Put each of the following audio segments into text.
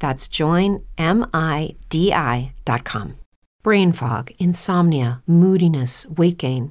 That's joinmidi.com. Brain fog, insomnia, moodiness, weight gain.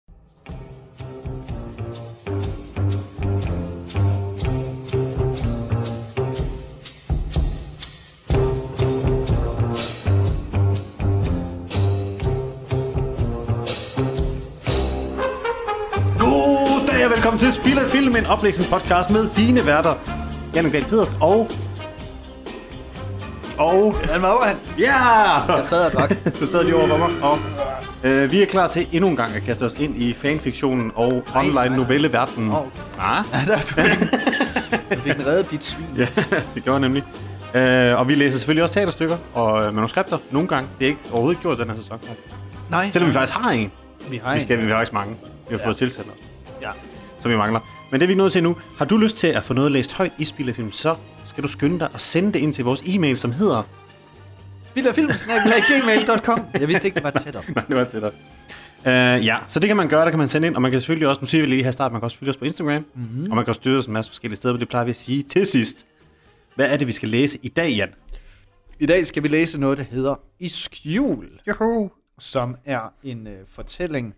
Velkommen til Spil og Film, en oplægningspodcast med dine værter, Janne Dahl Pedersen og han var over, han. Ja! Jeg sad her nok. Du sad lige over for mig. Og vi er klar til endnu en gang at kaste os ind i fanfiktionen og online novelleverdenen. Ah. Ja, du fik den reddet dit svin. Ja, det gjorde nemlig. Og vi læser selvfølgelig også teaterstykker og manuskripter nogle gange. Det er ikke overhovedet gjort den her sæson. Nej. Selvom vi faktisk har en. Vi har faktisk mange. Vi har fået tilsendt os. Ja. Som vi mangler. Men det vi er nået til nu, har du lyst til at få noget læst højt i Spil og Film, så skal du skynde dig og sende det ind til vores e-mail, som hedder spilderfilm@gmail.com. Jeg vidste ikke, det var tæt op. Nej, det var tæt op. Ja, så det kan man gøre, der kan man sende ind, og man kan selvfølgelig også, nu siger vi lige her start, man kan også følge os på Instagram, og man kan også støtte os en masse forskellige steder, men det plejer vi at sige til sidst. Hvad er det, vi skal læse i dag, Jan? I dag skal vi læse noget, der hedder Iskjul, som er en fortælling,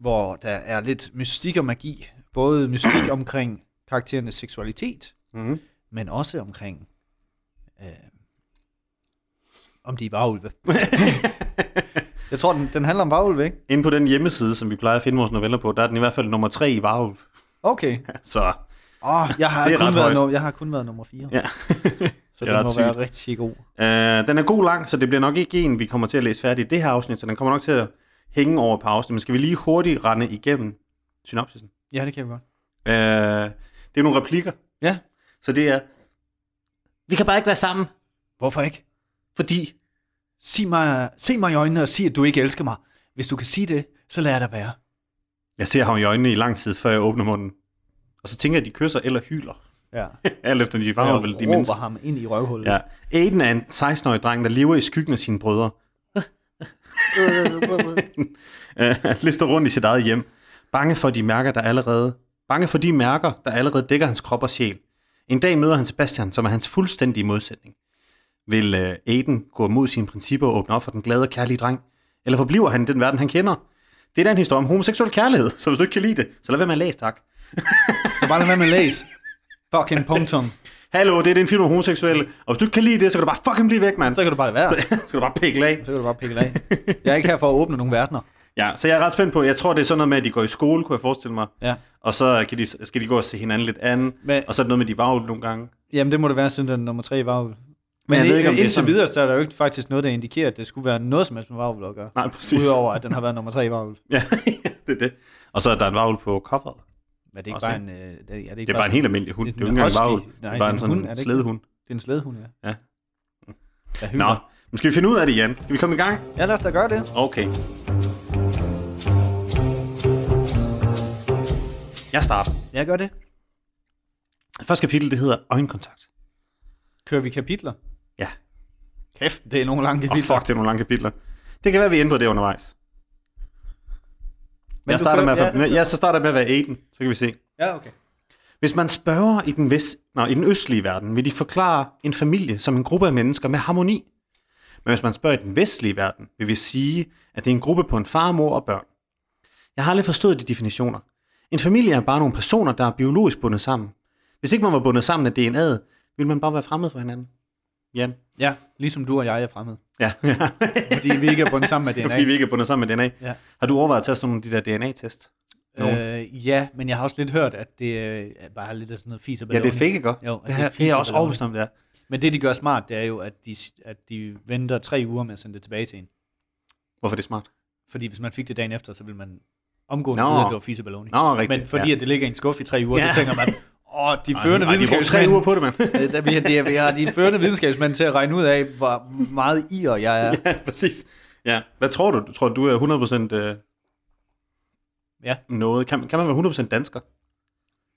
hvor der er lidt mystik og magi. Både mystik omkring karakterernes seksualitet, men også omkring, om de er varulve. Jeg tror, den handler om varulve, ikke? Inde på den hjemmeside, som vi plejer at finde vores noveller på, der er den i hvert fald nummer 3 i varulve. Okay. Så jeg har kun været nummer 4. Ja. Så den må være rigtig god. Den er god lang, så det bliver nok ikke en, vi kommer til at læse færdigt i det her afsnit, så den kommer nok til at hænge over pause, men skal vi lige hurtigt rende igennem synopsisen? Ja, det kan vi godt. Det er nogle replikker. Ja. Så det er, vi kan bare ikke være sammen. Hvorfor ikke? Fordi, se mig i øjnene og sig, at du ikke elsker mig. Hvis du kan sige det, så lad dig være. Jeg ser ham i øjnene i lang tid, før jeg åbner munden. Og så tænker jeg, at de kysser eller hyler. Ja. Alt efter de farver, vel, de mennesker. Jeg råber ham ind i røvhullet. Ja. Aiden er en 16-årig dreng, der lever i skyggen af sine brødre. Han lister rundt i sit eget hjem, bange for de mærker, der allerede dækker hans krop og sjæl. En dag møder han Sebastian, som er hans fuldstændige modsætning. Vil Aiden gå mod sine principper og åbne op for den glade og kærlige dreng? Eller forbliver han i den verden, han kender? Det er da en historie om homoseksuel kærlighed, så hvis du ikke kan lide det, så lad være med at læse, tak. Så bare lad være med at læse. Fucking punktum. Hallo, det er en film om homoseksuelle, og hvis du ikke kan lide det, så kan du bare fucking blive væk, mand. Så kan du bare lade være. Så kan du bare pikle af. Jeg er ikke her for at åbne nogle verdener. Ja, så jeg er ret spændt på, jeg tror det er sådan noget med, at de går i skole, kunne jeg forestille mig. Ja. Og så kan skal de gå og se hinanden lidt andet, og så er det noget med, de varvel nogle gange. Jamen det må det være, siden den nummer 3 varvel. Men jeg ved ikke, om indtil det videre, så er der jo ikke faktisk noget, der indikerer, at det skulle være noget som helst med varvel at gøre. Nej, præcis. Udover at den har været nummer 3 varvel. Ja, det er det. Og så er der en varvel på coveret. Men det er ikke bare en, det er bare en helt almindelig hund. Det er jo ikke engang varvel. Det er bare en sådan slædehund. Det er en slædehund, ja. Nå, men skal vi finde ud af det, Jan? Skal vi komme i gang? Ja, lad os da gøre det. Okay. Jeg starter. Jeg gør det. Første kapitel, det hedder øjenkontakt. Kører vi kapitler? Ja. Kæft, det er nogle lange kapitler. Det er nogle lange kapitler. Det kan være, vi ændrer det undervejs. Jeg starter med at være Aiden, så kan vi se. Ja, okay. Hvis man spørger i den østlige verden, vil de forklare en familie som en gruppe af mennesker med harmoni. Men hvis man spørger i den vestlige verden, vil vi sige, at det er en gruppe på en far, mor og børn. Jeg har aldrig forstået de definitioner. En familie er bare nogle personer, der er biologisk bundet sammen. Hvis ikke man var bundet sammen af DNA'et, ville man bare være fremmed for hinanden. Jan? Ja, ligesom du og jeg er fremmed. Ja. Fordi vi ikke er bundet sammen med DNA. Ja. Har du overvejet at tage sådan nogle af de der DNA-test? Ja, men jeg har også lidt hørt, at det er bare lidt af sådan noget fis og ballon. Ja, det er fake, ikke? Jo, det er også overbevist om, det er. Men det, de gør smart, det er jo, at de venter 3 uger med at sende det tilbage til en. Hvorfor er det smart? Fordi hvis man fik det dagen efter, så ville man omgående ud, at det var fis og ballon. Men fordi at det ligger i en skuffe i 3 uger, så tænker man... de førende videnskabsmænd. De 3 uger på det, mand. Vi har de førende videnskabsmænd til at regne ud af, hvor meget irer jeg er. Ja, præcis. Ja. Hvad tror du? Tror du er 100% noget? Kan man være 100% dansker?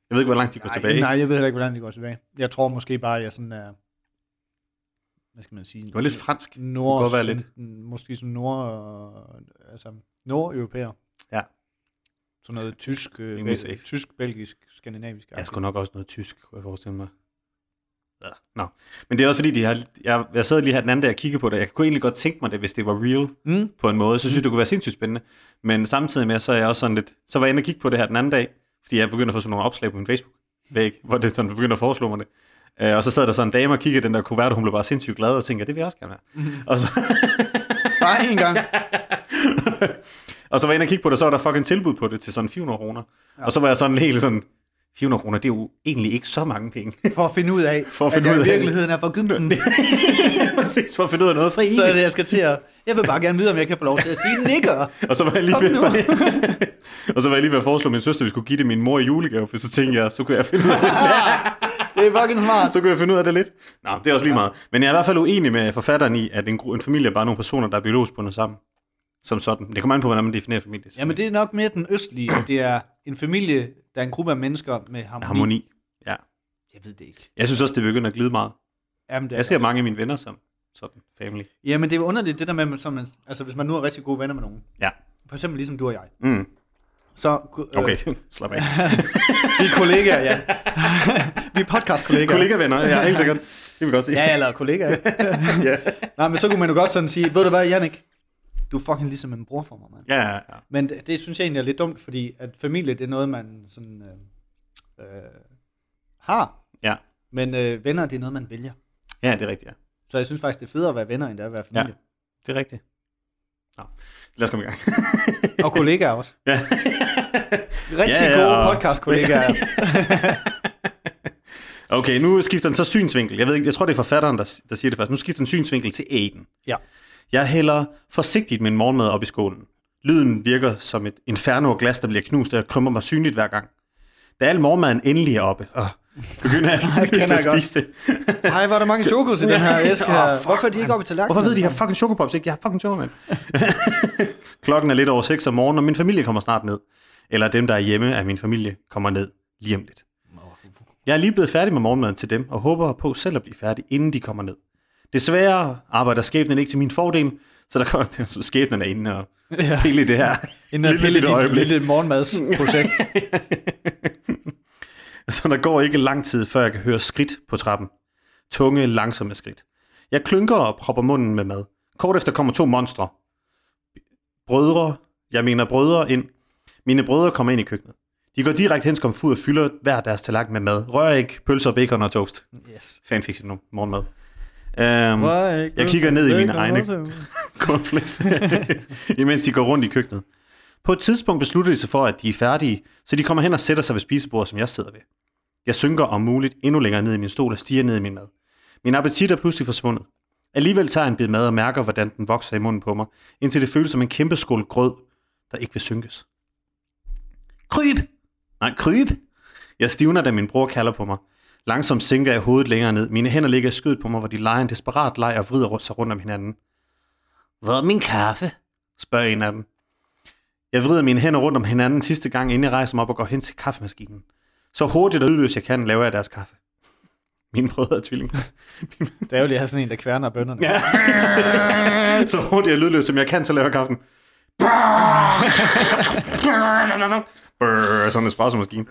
Jeg ved ikke, hvor langt de går tilbage. Nej, jeg ved heller ikke, hvor langt de går tilbage. Jeg tror måske bare, at jeg sådan er... Hvad skal man sige? Det var lidt fransk. Måske sådan nordeuropæer. Ja. Sådan noget tysk, belgisk, skandinavisk. Jeg skulle nok også noget tysk, kunne jeg forestille mig. Ja. Nå. Men det er også fordi, jeg sad lige her den anden dag og kiggede på det. Jeg kunne egentlig godt tænke mig det, hvis det var real på en måde. Så synes jeg, det kunne være sindssygt spændende. Men samtidig med, så er jeg også sådan lidt... Så var jeg inde og kigge på det her den anden dag, fordi jeg begyndte at få sådan nogle opslag på min Facebook-væg, hvor det sådan begyndte at foreslå mig det. Og så sad der sådan en dame og kiggede den der kuvert, og hun blev bare sindssygt glad og tænkte, det vil jeg også gerne have. Og så... Bare én gang. Og så var jeg inde og kigge på det, så var der fucking tilbud på det til sådan 400 kroner. Ja. Og så var jeg sådan helt sådan, 400 kroner, det er jo egentlig ikke så mange penge. For at finde ud af, at virkeligheden er for gympen. Præcis, for at finde ud af noget fra evigt. Så er det, jeg skal til at, jeg vil bare gerne vide, om jeg kan få lov til at sige nikker. Og så var jeg lige ved at foreslå min søster, vi skulle give det min mor i julegave, for så tænkte jeg, så kunne jeg finde ud af det. Det er fucking smart. Så kunne jeg finde ud af det lidt. Nå, det er også lige meget. Men jeg er i hvert fald uenig med forfatteren i, at en familie er bare nogle personer, der er biologisk bundet sammen. Som sådan. Det kommer an på, hvordan man definerer familie. Jamen, det er nok mere den østlige. Det er en familie, der er en gruppe af mennesker med harmoni. Ja. Jeg ved det ikke. Jeg synes også, det begynder at glide meget. Jamen, jeg ser også mange af mine venner som sådan family. Jamen, det er underligt, det der med, som man, altså, hvis man nu er rigtig gode venner med nogen. Ja. For eksempel ligesom du og jeg. Mm. Så, okay, slap af. Vi er kollegaer, ja. Vi er podcastkollegaer. Kollegavenner, ja, helt sikkert. Det vil godt sige. Ja, eller kollegaer. Ja. Nej, men så kunne man jo godt sådan sige, ved du hvad, Jannik? Du er fucking ligesom en bror for mig, mand. Ja. Men det synes jeg egentlig er lidt dumt, fordi at familie, det er noget, man sådan har. Ja. Men venner, det er noget, man vælger. Ja, det er rigtigt, ja. Så jeg synes faktisk, det er federe at være venner, end det er at være familie. Ja, det er rigtigt. Nå, lad os komme i gang. Og kollegaer også. Ja. Rigtig gode podcastkollegaer. Okay, nu skifter den så synsvinkel. Jeg ved ikke, jeg tror, det er forfatteren, der siger det først. Nu skifter den synsvinkel til Aiden. Ja. Jeg hælder forsigtigt min morgenmad op i skålen. Lyden virker som et inferno af glas, der bliver knust, og jeg krummer mig synligt hver gang. Da al morgenmaden endelig er oppe, og begynder jeg lyst til at spise det. Ej, var der mange chokos i den her æske her. Hvorfor er de ikke oppe i tallerkenen? Hvorfor ved de her fucking chokopops ikke? Jeg har fucking chokomad. Klokken er lidt over 6 om morgenen, og min familie kommer snart ned. Eller dem, der er hjemme af min familie, kommer ned lige om lidt. Jeg er lige blevet færdig med morgenmaden til dem, og håber på selv at blive færdig, inden de kommer ned. Desværre arbejder skæbnen ikke til min fordel, så der kommer skæbnen er inde og pille i det her lille morgenmadsprojekt. Så der går ikke lang tid, før jeg kan høre skridt på trappen. Tunge, langsomme skridt. Jeg klynker og propper munden med mad. Kort efter kommer 2 monstre. Jeg mener brødre ind. Mine brødre kommer ind i køkkenet. De går direkte hen til komfuret og fylder hver deres tallerken med mad. Røræg, pølser, bacon og toast. Yes. Fanfiction nu. Morgenmad. Jeg kigger ned i mine egne cornflakes, imens de går rundt i køkkenet. På et tidspunkt beslutter de sig for, at de er færdige, så de kommer hen og sætter sig ved spisebordet, som jeg sidder ved. Jeg synker om muligt endnu længere ned i min stol og stiger ned i min mad. Min appetit er pludselig forsvundet. Alligevel tager jeg en bid mad og mærker, hvordan den vokser i munden på mig, indtil det føles som en kæmpe skål grød, der ikke vil synkes. Kryb! Jeg stivner, da min bror kalder på mig. Langsomt sænker jeg hovedet længere ned. Mine hænder ligger i skødet på mig, hvor de leger en desperat leg og vrider sig rundt om hinanden. Hvor er min kaffe? Spørger en af dem. Jeg vrider mine hænder rundt om hinanden sidste gang, inden jeg rejser mig op og går hen til kaffemaskinen. Så hurtigt og lydløst jeg kan, laver jeg deres kaffe. Mine brødre er tvillinger. Det er jo lige sådan en, der kværner bønderne. Ja. Så hurtigt og lydløst som jeg kan, så laver jeg kaffen. Sådan en espresso-maskine.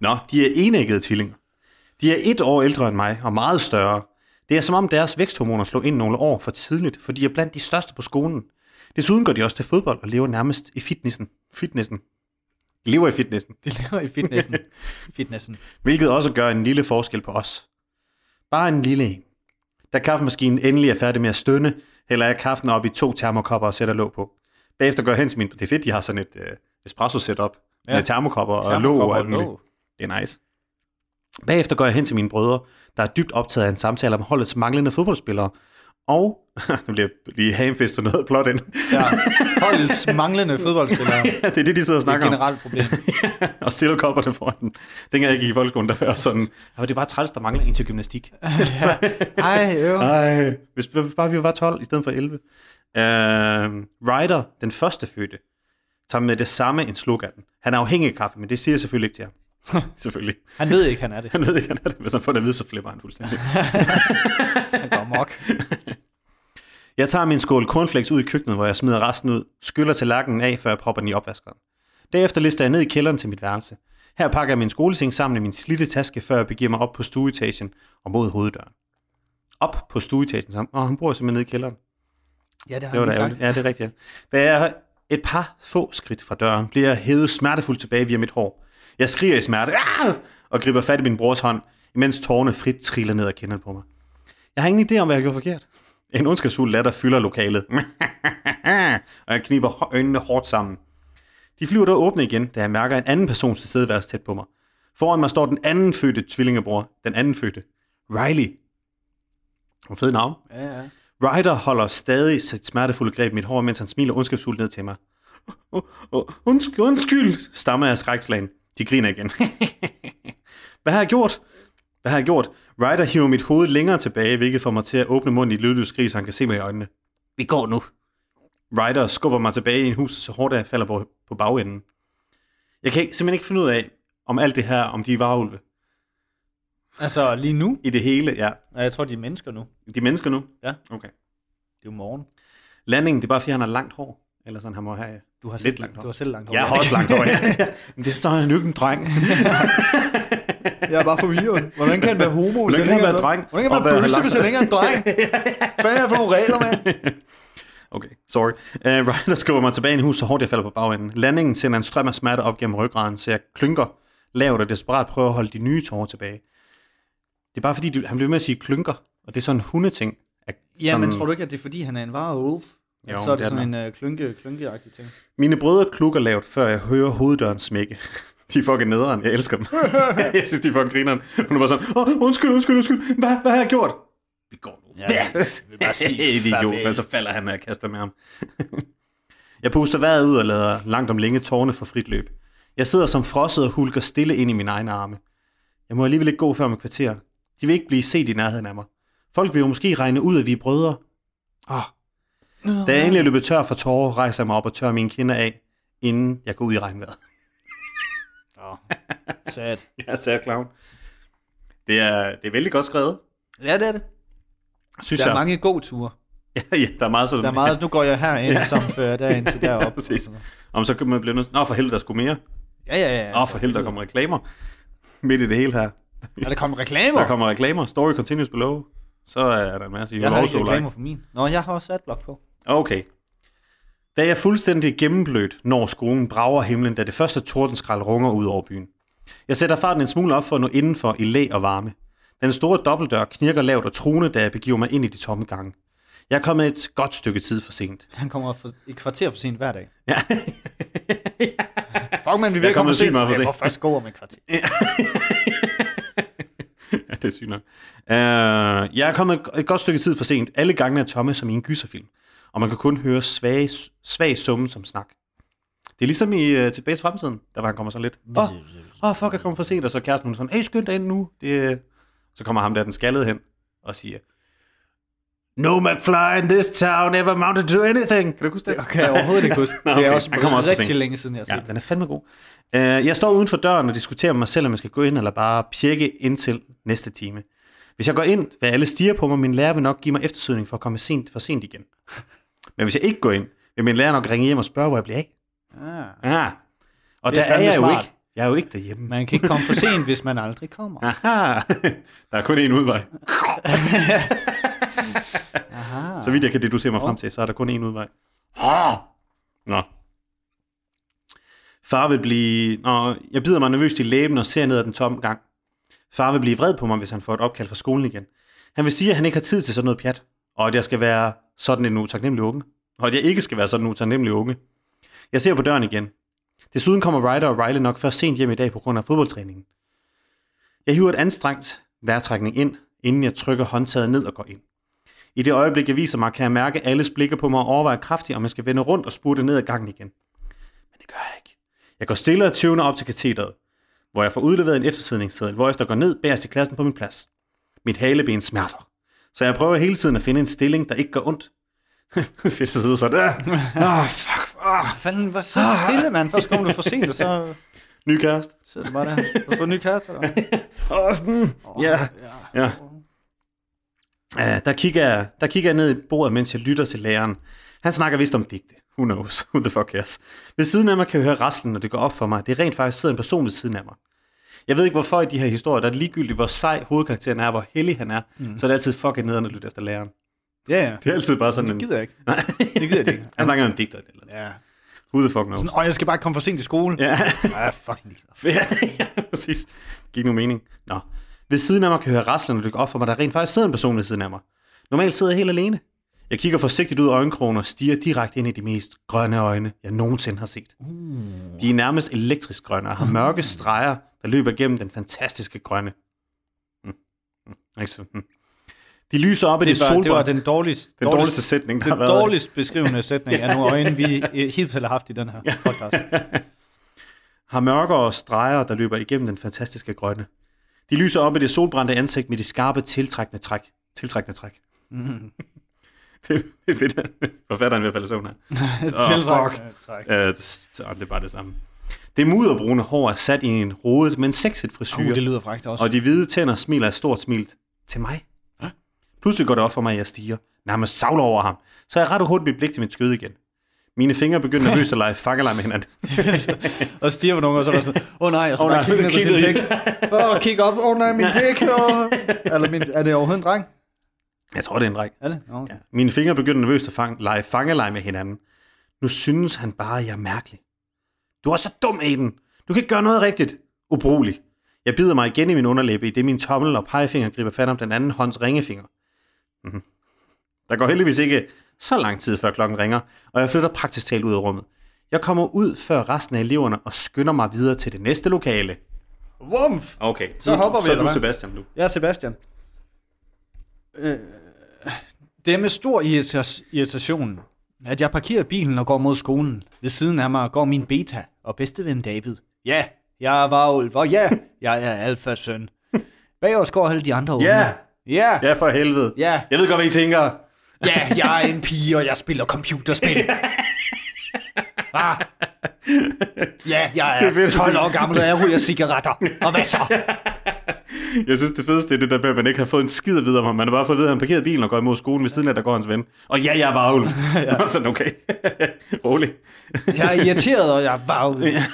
Nå, de er enæggede tvillinger. De er 1 år ældre end mig og meget større. Det er som om deres væksthormoner slog ind nogle år for tidligt, for de er blandt de største på skolen. Desuden går de også til fodbold og lever nærmest i fitnessen. De lever i fitnessen. Hvilket også gør en lille forskel på os. Bare en lille en. Da kaffemaskinen endelig er færdig med at stønne, hælder jeg kaffen op i 2 termokopper og sætter låg på. Bagefter går jeg hen til min... Det er fedt, de har sådan et espresso-setup med termokopper og låg. Det er nice. Bagefter går jeg hen til mine brødre, der er dybt optaget af en samtale om holdets manglende fodboldspillere, og... Nu bliver jeg lige hamfistet noget plot ind. Ja, holdets manglende fodboldspillere. Ja, det er det, de sidder og snakker om. Det er et generelt problem. Ja, og stille kopperne foran. Dengang jeg gik i folkeskolen, der var sådan... Ja, det er bare træls, der mangler en til gymnastik. Hvis bare vi var 12 i stedet for 11. Ryder, den første fødte, tager med det samme en slogan. Han er afhængig af kaffe, men det siger jeg selvfølgelig ikke til ham. Selvfølgelig. Han ved ikke, han er det. Hvis han får det at vide, så flipper han fuldstændig. Han går mok. Jeg tager min skål cornflakes ud i køkkenet, hvor jeg smider resten ud, skyller tallerkenen af, før jeg propper den i opvaskeren. Derefter lister jeg ned i kælderen til mit værelse. Her pakker jeg min skoleting sammen i min slidte taske, før jeg begiver mig op på stueetagen og mod hoveddøren. Op på stueetagen sammen. Han bor simpelthen nede i kælderen. Ja, det har han sagt. Ja, det er rigtigt. Da jeg er et par få skridt fra døren, bliver jeg hævet smertefuldt tilbage via mit hår. Jeg skriger i smerte og griber fat i min brors hånd, imens tårerne frit triller ned ad kinderne på mig. Jeg har ingen idé om, hvad jeg gjorde forkert. En ondskabsfuld latter fylder lokalet, og jeg kniber øjnene hårdt sammen. De flyver dog åbne igen, da jeg mærker en anden persons tilstedeværelse tæt på mig. Foran mig står den anden fødte tvillingebror, Riley. Hun fed navn. Ja. Ryder holder stadig sit smertefulde greb i mit hår, mens han smiler ondskabsfuldt ned til mig. Undskyld, stammer jeg skrækslagen. De griner igen. Hvad har jeg gjort? Ryder hiver mit hoved længere tilbage, hvilket får mig til at åbne munden i et lydløst skrig, så han kan se mig i øjnene. Vi går nu. Ryder skubber mig tilbage i en hus, så hårdt jeg falder på bagenden. Jeg kan simpelthen ikke finde ud af, om alt det her, om de er varulve. Altså lige nu? I det hele, ja. Jeg tror, de er mennesker nu. Ja. Okay. Det er jo morgen. Landingen, det er bare, fordi han har langt hår. Eller sådan, han må have... Du har selv langt hår. Jeg har også langt hår, ja. Men det er sådan en lykken dreng. Jeg er bare forvirret. Hvordan kan han være homo, hvis han ikke er dreng? Hvordan kan han være bøsse, hvis han ikke er en dreng? Hvad er det for nogle regler, mand? Okay, sorry. Ryder skriver mig tilbage i huset, så hårdt jeg falder på bagenden. Landingen sender en strøm af smerte op gennem ryggraden, så jeg klynker lavt og desperat prøver at holde de nye tårer tilbage. Det er bare fordi, han bliver ved med at sige klynker, og det er sådan en hundeting. Ja, men tror du ikke, at det er fordi, han er en varulv? Jo, så er det sådan en klynkeagtig ting. Mine brødre klukker lavt, før jeg hører hoveddøren smække. De er fucking nederen. Jeg elsker dem. Jeg synes, de er fucking grineren. Hun er bare sådan, undskyld. Hvad har jeg gjort? Vi går nu. Ja, vi bare siger, så falder han, når jeg kaster med ham. Jeg puster vejret ud og lader langt om længe tårne for frit løb. Jeg sidder som frosset og hulker stille ind i mine egne arme. Jeg må alligevel ikke gå før om et kvarter. De vil ikke blive set i nærheden af mig. Folk vil jo måske regne ud, at vi er brødre. Da jeg endelig er løbet tør for tårer, rejser jeg mig op og tør mine kinder af, inden jeg går ud i regnvejret. Sad. Ja, sad clown. Det er vældig godt skrevet. Ja, det er det. Synes der er mange gode ture. Ja, der er meget sådan. Der er meget, nu går jeg herind, som fører derind til deroppe. Om så kan man blive nødt. For helvede, der skulle mere. Ja. For helvede, der kommer reklamer. Midt i det hele her. Ja, der kommer reklamer? Story continues below. Så er der en masse. Jeg har ikke reklamer på min. Nå, jeg har også adblock på. Okay. Da jeg fuldstændig gennemblødt, når skolen brager himlen, da det første tordenskrald runger ud over byen. Jeg sætter farten en smule op for at nå indenfor i læ og varme. Den store dobbeltdør knirker lavt og truende, da jeg begiver mig ind i de tomme gange. Jeg er kommet et godt stykke tid for sent. Han kommer et kvarter for sent hver dag. Ja. Fuck, man, vi vil komme for sent. Jeg var først god om et kvarter. Ja, det er sygt nok. Jeg er kommet et godt stykke tid for sent. Alle gangene er tomme som i en gyserfilm. Og man kan kun høre svag summe som snak. Det er ligesom i Tilbage til fremtiden, der var han kommer så lidt. Fuck, jeg kommer for sent. Og så kæresten, hun sådan, skynd dig ind nu. Så kommer ham der, den skaldede hen og siger, no McFly in this town ever amounted to anything. Kan du huske det? Okay, overhovedet ikke huske. Det er også rigtig længe siden, jeg har set. Den er fandme god. Jeg står uden for døren og diskuterer med mig selv, om jeg skal gå ind eller bare pjekke indtil næste time. Hvis jeg går ind, vil alle stirre på mig, min lærer vil nok give mig eftersøgning for at komme for sent igen. Men hvis jeg ikke går ind, vil min lærer nok ringe hjem og spørge, hvor jeg bliver af. Ah. Og der er jeg smart. Jo ikke. Jeg er jo ikke derhjemme. Man kan ikke komme for sent, hvis man aldrig kommer. Aha. Der er kun én udvej. Aha. Så vidt jeg kan deducere mig frem til, så er der kun én udvej. Nå. Far vil blive... Nå, jeg bider mig nervøst i læben og ser ned ad den tomme gang. Far vil blive vred på mig, hvis han får et opkald fra skolen igen. Han vil sige, at han ikke har tid til sådan noget pjat, og at jeg skal være sådan en utaknemmelig unge. Og at jeg ikke skal være sådan en utaknemmelig unge. Jeg ser på døren igen. Desuden kommer Ryder og Riley nok først sent hjem i dag på grund af fodboldtræningen. Jeg hiver et anstrengt vejrtrækning ind, inden jeg trykker håndtaget ned og går ind. I det øjeblik, jeg viser mig, kan jeg mærke alles blikke på mig og overveje kraftigt, om jeg skal vende rundt og spurte ned ad gangen igen. Men det gør jeg ikke. Jeg går stille og tøvende op til katedret, hvor jeg får udleveret en eftersidningsseddel, hvorefter jeg går ned bagerst i klassen på min plads. Mit haleben smerter, så jeg prøver hele tiden at finde en stilling, der ikke gør ondt. Fedt at sidde sådan der. Fanden, hvor så stille, mand. Først kom du for sent, og så... Ny kæreste. Sidder du bare der. Du har fået en ny kæreste, eller Ja. Der kigger jeg ned i bordet, mens jeg lytter til læreren. Han snakker vist om digte. Who knows? Who the fuck cares? Ved siden af mig kan jeg høre raslen, når det går op for mig. Det er rent faktisk sidder en person ved siden af mig. Jeg ved ikke, hvorfor i de her historier, der er ligegyldigt, hvor sej hovedkarakteren er, hvor heldig han er. Mm. Så er det altid fucking nederen at lytte efter læreren. Ja. Det er altid bare sådan en... Det gider jeg ikke. Nej. Det gider jeg ikke. Jeg snakker om digter eller noget. Ja. Who the fuck knows? Sådan, jeg skal bare komme for sent i skole. Ja. Nej, fucking ligeglad. Ja, præcis. Det gik nu mening. Nå. Ved siden af mig kan jeg høre raslen, når det går op for mig. Der rent faktisk sidder en person ved siden af mig. Normalt sidder jeg helt alene. Jeg kigger forsigtigt ud af øjenkrogen og stiger direkte ind i de mest grønne øjne, jeg nogensinde har set. De er nærmest elektrisk grønne og har mørke streger, der løber gennem den fantastiske grønne. De lyser op i det solbrød. Det var den dårligste sætning, der har været. Den dårligst beskrivende sætning af nogle øjne, vi hidtil har haft i den her podcast. Har mørkere streger, der løber igennem den fantastiske grønne. De lyser op i det solbrændte ansigt med de skarpe tiltrækkende træk. Mm. Det er fedt. Forfatteren i hvert fald er søvn her. Det er bare det samme. Det mudderbrune hår er sat i en rodet, men sexet frisyr. Det lyder frækt også. Og de hvide tænder smiler et stort smil til mig. Hå? Pludselig går det op for mig, at jeg stiger. Nærmest savler over ham. Så jeg retter hurtigt mit blik til mit skød igen. Mine fingre begynder nervøst at lege fakkerlej med hinanden. Og stiger på nogen, og så er sådan, nej, og så bare kigger ned på sin pik. Og kigger op, nej, min pik. Er det overhovedet en dreng? Jeg tror, det er en dræk. Er det? Okay. Ja. Mine fingre begyndte nervøst at lege fangeleje med hinanden. Nu synes han bare, at jeg er mærkelig. Du er så dum, Aiden. Du kan ikke gøre noget rigtigt. Ubrugelig. Jeg bider mig igen i min underlæbe, i det min tommel og pegefinger griber fat om den anden hånds ringefinger. Mm-hmm. Der går heldigvis ikke så lang tid, før klokken ringer, og jeg flytter praktisk talt ud af rummet. Jeg kommer ud før resten af eleverne og skynder mig videre til det næste lokale. Wumf! Okay, så hopper vi. Så er du Sebastian nu. Jeg er Sebastian. Det er med stor irritation, at jeg parkerer bilen og går mod skolen. Ved siden af mig går min beta og bedsteven David. Ja, jeg er varulv, og ja, jeg er alfas søn. Bag os går alle de andre unge. Ja, for helvede. Ja. Jeg ved godt, hvad I tænker. Ja, jeg er en pige, og jeg spiller computerspil. Ja, jeg er 12 år gammel, og jeg ryger cigaretter. Og hvad så? Jeg synes, det fedeste er det der med, at man ikke har fået en skid at vide om ham. Man har bare fået at vide, at han parkerede bilen og går imod skolen ved siden af, der går hans ven. Og ja, jeg er varulv. Ja. Sådan, okay. Rolig. Jeg er irriteret, og jeg er varulv. Ja.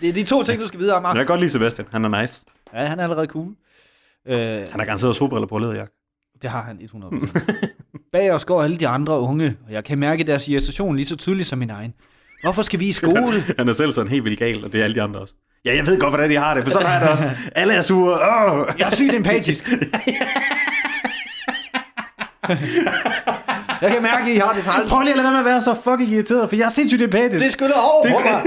Det er de to ting, du skal vide om ham. Jeg kan godt lide Sebastian. Han er nice. Ja, han er allerede cool. Han har garanteret solbriller på og læderjakke. Det har han 100%. Bag os går alle de andre unge, og jeg kan mærke deres irritation lige så tydeligt som min egen. Hvorfor skal vi i skole? Han er selv sådan helt vildt gal, og det er alle de andre også. Ja, jeg ved godt, hvordan de har det, for sådan har jeg det også. Alle er sure. Jeg er sygt empatisk. Jeg kan mærke, at I har det træls. Prøv lige at lade være med at være så fucking irriteret, for jeg er sindssygt empatisk. Det skyller over mig.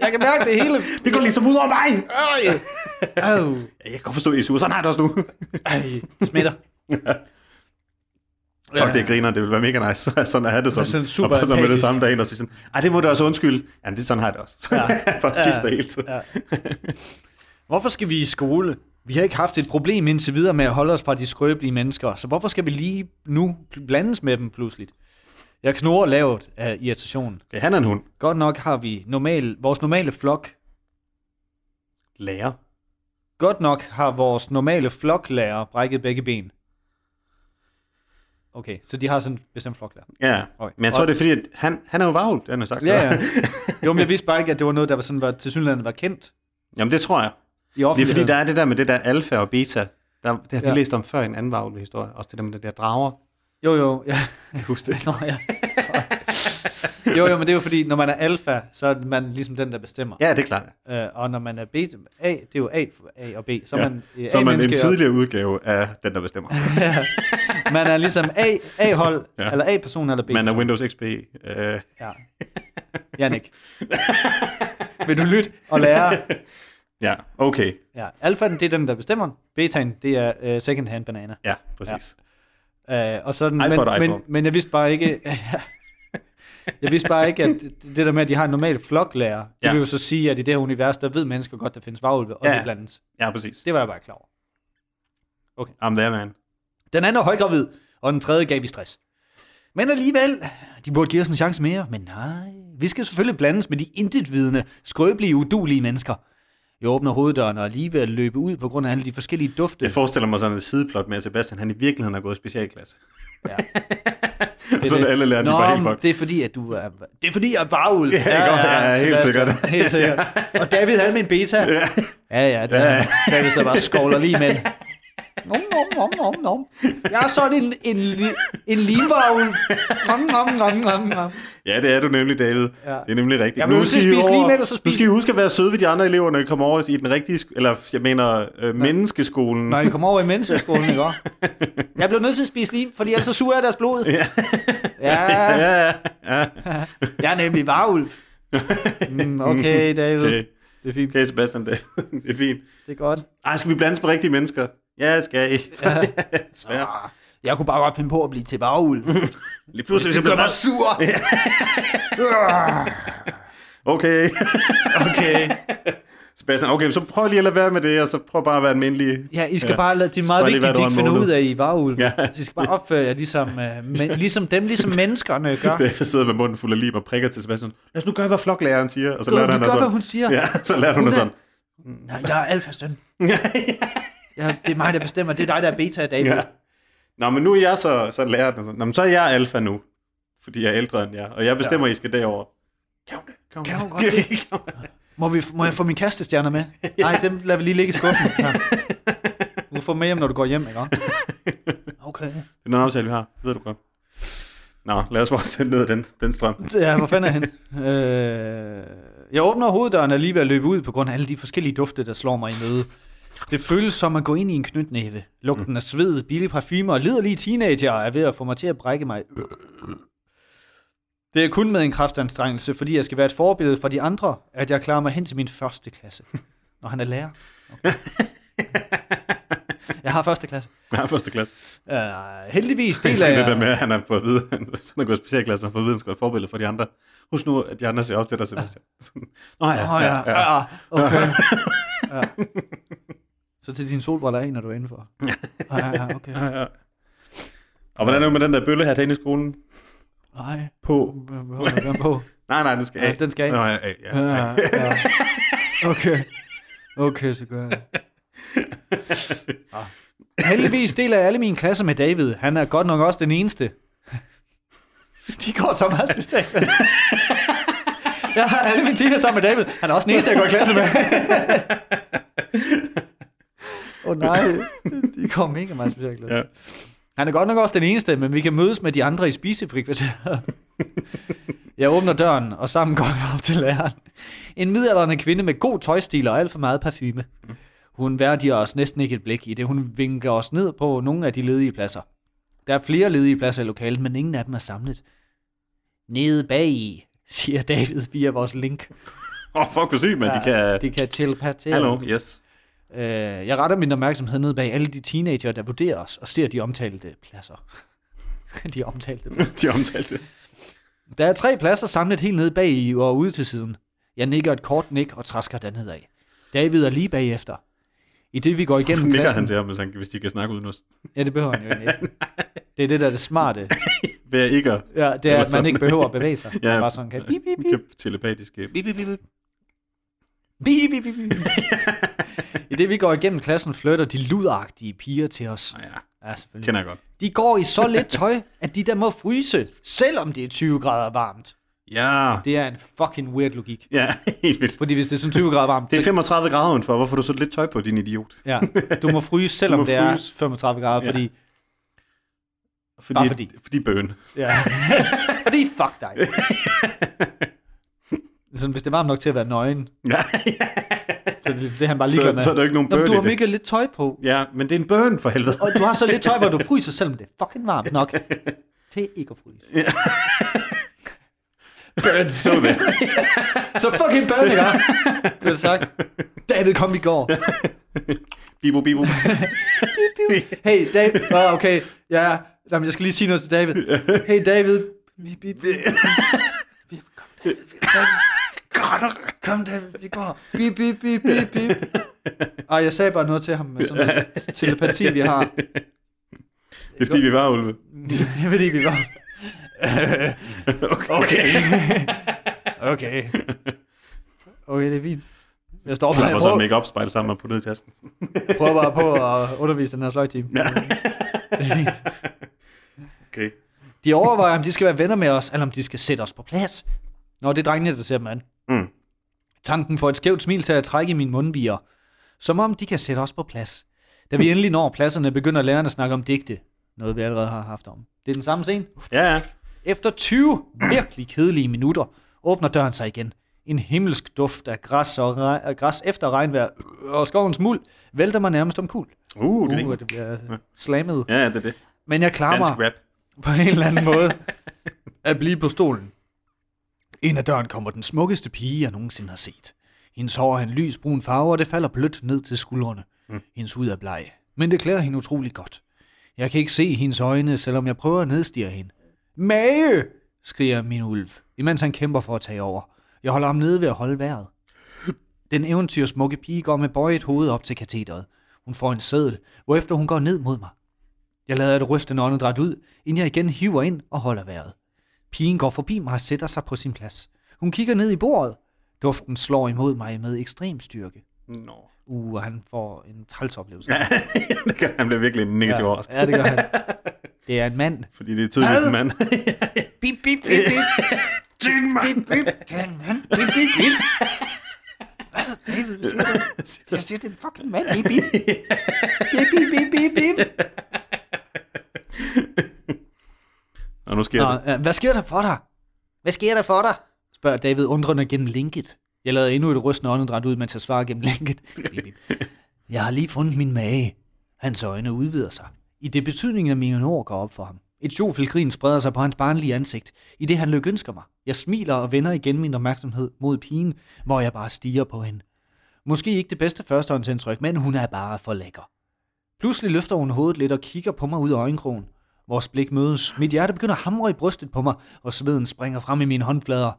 Jeg kan mærke det hele. Det går ligesom ud over mig. Jeg kan godt forstå, at I er sure. Sådan har jeg det også nu. Det smitter. Fuck, det griner, det vil være mega nice sådan at have det sådan, og bare så med det samme dagen og sige sådan, det må du også undskylde. Ja, det er sådan her det også. Bare skifter hele tiden. Hvorfor skal vi i skole? Vi har ikke haft et problem indtil videre med at holde os fra de skrøbelige mennesker, så hvorfor skal vi lige nu blandes med dem pludselig? Jeg knurrer lavt af irritationen. Okay, han er en hund. Godt nok har vi vores normale flok. Lærer. Godt nok har vores normale floklærer brækket begge ben. Okay, så de har sådan en bestemt floklærer. Ja, okay. Men jeg tror, det er fordi, at han er jo varvult, han har sagt. Ja, ja. Jo, men jeg vidste bare ikke, at det var noget, der var sådan, til synligheden var kendt. Jamen, det tror jeg. Det er fordi, der er det der med det der alfa og beta. Det har vi læst om før i en anden varvulhistorie. Også det der med det der drager. Jo, ja. Jeg husker det. Nå, ja. Jo, men det er jo fordi, når man er alfa, så er man ligesom den, der bestemmer. Ja, det er klart. Og når man er beta, A, det er jo A og B. Så er man, så man en tidligere udgave af den, der bestemmer. Ja. Man er ligesom A-hold, eller A-person, eller B-person. Man er Windows XP. Ja. Jannik. Vil du lytte og lære? Ja, okay. Ja, alfaen, det er den, der bestemmer. Betaen, det er second-hand banana. Ja, præcis. Ja. Og sådan, men jeg vidste bare ikke... Jeg vidste bare ikke, at det der med, at de har en normal floklærer, det vil jo så sige, at i det her univers, der ved mennesker godt, der findes varulve og det blandes. Ja, præcis. Det var jeg bare klar over. Okay. I'm there, man. Den anden er højgravid, og den tredje gav vi stress. Men alligevel, de burde give os en chance mere, men nej. Vi skal selvfølgelig blandes med de intetvidende, skrøbelige, udulige mennesker. Jeg åbner hoveddøren og alligevel løber ud på grund af alle de forskellige dufte. Jeg forestiller mig sådan et sideplot med, at Sebastian, han i virkeligheden har gået i specialklasse. Ja. Og sådan alle lærerne, de bare helt fuck. Det er fordi, at det er fordi, jeg er varulv. Ja, helt sikkert. Helt sikkert. Ja. Og David havde med en beta. Ja, ja. David så bare skovler lige med. Nom. Jeg er sådan en limvarulv. Nom. Ja, det er du nemlig, David. Ja. Det er nemlig rigtigt. Jamen, nu skal I huske at være søde ved de andre elever, når I kommer over i den rigtige, eller jeg mener, menneskeskolen. Når I kommer over i menneskeskolen, ikke også? Jeg blev nødt til at spise lim, fordi ellers så suger jeg deres blod. Ja. Ja. Jeg er nemlig varulv. Okay, David. Okay. Det er fint. Okay, Sebastian, det er fint. Det er godt. Ej, skal vi blandes på rigtige mennesker? Ja, skal I. Ja. Svært. Jeg kunne bare godt finde på at blive til varulv. Lige pludselig, hvis jeg bliver sur. Okay. Sebastian, okay, så prøv lige at lade være med det, og så prøv bare at være almindelig. Ja, I skal bare lade, det er meget vigtigt, at de ikke finder ud af, I varulv. Ja. I skal bare opføre jer ligesom menneskerne gør. Det er sidder med munden fuld af lim og prikker til Sebastian. Lad os nu gøre, hvad floklæreren siger. Og så lærer han sådan. Hvad hun siger. Ja, så lærer hun sådan. Nej, jeg er alfastøn. Ja, det er mig, der bestemmer. Det er dig, der er beta, David. Ja. Nå, men nu er jeg så lærer den. Nå, men så er jeg alfa nu, fordi jeg er ældre end jer. Og jeg bestemmer, I skal derover. Kan hun det? Kan hun godt det? Må jeg få mine kastestjerner med? Nej, dem lader vi lige ligge i skuffen. Ja. Du får med hjem, når du går hjem, ikke? Okay. Det er den aftale, vi har. Det ved du godt. Nå, lad os fortsætte ned af den strøm. Ja, hvor fanden er hende? Jeg åbner hoveddøren og lige ved at løbe ud, på grund af alle de forskellige dufte, der slår mig i møde. Det føles som at gå ind i en knytnæve. Lugten af sved, billige parfumer og liderlige teenager er ved at få mig til at brække mig. Det er kun med en kraftanstrengelse, fordi jeg skal være et forbillede for de andre, at jeg klarer mig hen til min første klasse. Når han er lærer. Okay. Jeg har første klasse. Heldigvis deler jeg... Det der med, at han har fået at vide, sådan at gå i specialklasse og få at vide, at han skal være forbillede for de andre. Husk nu, at de andre ser op til dig, Sebastian. Ja. Okay. Ja. Så til din solbriller af, når du er indenfor. Okay. Ja. Og hvordan er det med den der bølle her til inde i skolen? Nej. På? Nej, den skal af. Den skal af. Ja. Okay, så gør jeg det. Heldigvis deler jeg alle mine klasser med David. Han er godt nok også den eneste. De går så meget specielt. Jeg har alle mine timer sammen med David. Han er også den eneste, jeg går i klasse med. Nej, de går mega meget specielt. Ja. Han er godt nok også den eneste, men vi kan mødes med de andre i spisefrikvarteret. Jeg åbner døren, og sammen går jeg op til læreren. En midaldrende kvinde med god tøjstil og alt for meget parfume. Hun værdiger os næsten ikke et blik, i det hun vinker os ned på nogle af de ledige pladser. Der er flere ledige pladser i lokalet, men ingen af dem er samlet. Nede bagi, siger David via vores link. Fuck, du siger, men de kan... De kan telepatere. Hallo, yes. Jeg retter min opmærksomhed ned bag alle de teenager, der vurderer os og ser de omtalte pladser. De omtalte. Der er 3 pladser samlet helt nede bag i og ude til siden. Jeg nikker et kort nik og træsker den af. David er lige bagefter. I det vi går igennem klassen... Nikker han til ham, hvis de kan snakke uden os? Ja, det behøver han jo ikke. Det er det, der er det smarte. Ved ikke at... Ja, det er, at man ikke behøver at bevæge sig. Ja, bare sådan kan... Bip, bip, bip. Telepatisk... Bip, bip, bip. I det vi går igennem klassen, flytter de ludagtige piger til os. Ja, ja selvfølgelig. Kender jeg godt. De går i så lidt tøj, at de der må fryse, selvom det er 20 grader varmt. Ja. Det er en fucking weird logik. Ja, helt vildt. Fordi hvis det er sådan 20 grader varmt... Det er 35 grader udenfor. Hvorfor du så lidt tøj på, din idiot? Ja, du må fryse, selvom må det fryse. Er 35 grader, ja. Fordi... Bare fordi. Fordi bøn. Ja. Fordi fuck dig. Sådan, hvis det var varmt nok til at være nøgen. Ja, ja. Så det er han bare ligeglad med. Så er der ikke nogen bøn. Nå, du har mega lidt tøj på. Ja, men det er en bøn for helvede. Og du har så lidt tøj på, at du fryser, selvom det er fucking varmt nok. Til ikke at fryse. Ja. Burn, så det. Så fucking burn, ikke? Det er sagt. David kom i går. Bibo, bibo. Hey, David. Oh, okay, ja. Jamen, jeg skal lige sige noget til David. Hey, David. Kom, David. Kom, David. Vi går. Bip, bip, bip, bip, bip. Jeg sagde bare noget til ham med sådan en telepati, vi har. Det er fordi, vi var ulve. Det er fordi, vi var Okay, det er fint. Jeg står bare så make-up spejl sammen og putte ned i tasten. Jeg prøver bare på at undervise den her sløjteam. Ja. Det er fint. Okay. De overvejer, om de skal være venner med os, eller om de skal sætte os på plads. Nå, det er drengene, der ser dem an. Mm. Tanken får et skævt smil til at trække i mine mundviger. Som om de kan sætte os på plads. Da vi endelig når pladserne, begynder lærerne at snakke om digte. Noget vi allerede har haft om. Det er den samme scene. Ja. Efter 20 virkelig kedelige minutter åbner døren sig igen. En himmelsk duft af græs, og græs efter regnvejr og skovens muld vælter mig nærmest omkuld. Det bliver slammet. Ja, det er det. Men jeg klarer mig på en eller anden måde at blive på stolen. Ind ad døren kommer den smukkeste pige, jeg nogensinde har set. Hendes hår er en lys brun farve, og det falder blødt ned til skuldrene. Hendes hud er bleg, men det klæder hende utrolig godt. Jeg kan ikke se hendes øjne, selvom jeg prøver at nedstirre hende. Mage, skriger min ulv, imens han kæmper for at tage over. Jeg holder ham nede ved at holde vejret. Den eventyrsmukke pige går med bøjet hoved op til kateteret. Hun får en seddel, hvorefter hun går ned mod mig. Jeg lader et rystende åndedræt ud, inden jeg igen hiver ind og holder vejret. Pigen går forbi mig og sætter sig på sin plads. Hun kigger ned i bordet. Duften slår imod mig med ekstrem styrke. Nå. Han får en trælsoplevelse. Ja, det gør han. Bliver virkelig en negativ års. Ja, det gør han. Det er en mand. Fordi det er tydeligvis en mand. Bip, bip, bip, bip. Tynd mand. Bip, bip. Det er en mand. Bip, bip, bip. Hvad, David? Jeg siger, det er en fucking mand. Bip, bip. Bip, bip, bip, bip. Og nu sker det. Hvad sker der for dig? Spørger David undrende gennem linket. Jeg lader endnu et rystende åndedræt ud, mens jeg svarer gennem linket. Jeg har lige fundet min mage. Hans øjne udvider sig. I det betydningen af mine ord går op for ham. Et sjofelt grin spreder sig på hans barnlige ansigt, i det han lykønsker mig. Jeg smiler og vender igen min opmærksomhed mod pigen, hvor jeg bare stiger på hende. Måske ikke det bedste førstehåndsindtryk, men hun er bare for lækker. Pludselig løfter hun hovedet lidt og kigger på mig ud af øjenkrogen. Vores blik mødes. Mit hjerte begynder at hamre i brystet på mig, og sveden springer frem i mine håndflader.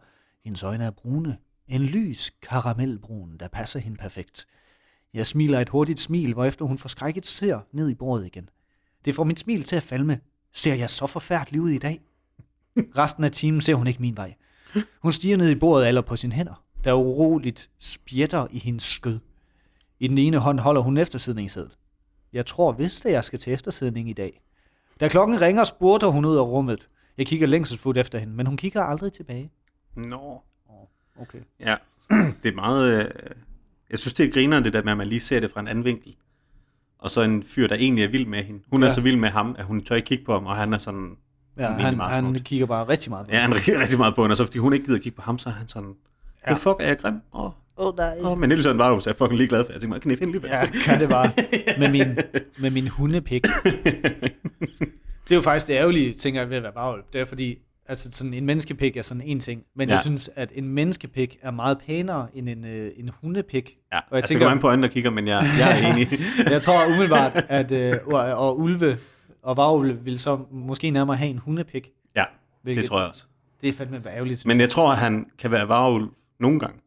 Hendes øjne er brune. En lys karamelbrun, der passer hende perfekt. Jeg smiler et hurtigt smil, hvorefter hun forskrækket ser ned i bordet igen. Det får mit smil til at falme. Ser jeg så forfærdelig ud i dag? Resten af timen ser hun ikke min vej. Hun stiger ned i bordet eller på sine hænder, der uroligt spjætter i hendes skød. I den ene hånd holder hun eftersidningsseddel. Jeg tror vist, at jeg skal til eftersidning i dag. Da klokken ringer, spurter hun ud af rummet. Jeg kigger længselsfuldt efter hende, men hun kigger aldrig tilbage. Nå. Okay. Ja, det er meget... jeg synes, det er grinerende, det der med, at man lige ser det fra en anden vinkel. Og så en fyr, der egentlig er vild med hende. Hun er så vild med ham, at hun tør ikke kigge på ham, og han er sådan... Ja, han kigger bare rigtig meget på hende. Ja, han kigger rigtig meget på hende, og så fordi hun ikke gider at kigge på ham, så er han sådan... Hvad fuck, er jeg grim? Men ellers var hun så fucking ligeglad for, jeg tænkte mig, knip hende lige. Ja, kan det bare. Med min hundepik. Det er jo faktisk det ærgerlige, tænker jeg, ved at være baghold. Det er fordi... Altså sådan en menneskepik er sådan en ting, men jeg synes, at en menneskepik er meget pænere end en hundepik. Ja, og jeg tænker, det går an på øjnene, der kigger, men jeg er enig. Jeg tror umiddelbart, at og ulve og varulve vil så måske nærmere have en hundepik. Ja, det tror jeg også. Det er fandme ærgerligt. Men jeg tror, at han kan være varulv nogle gange,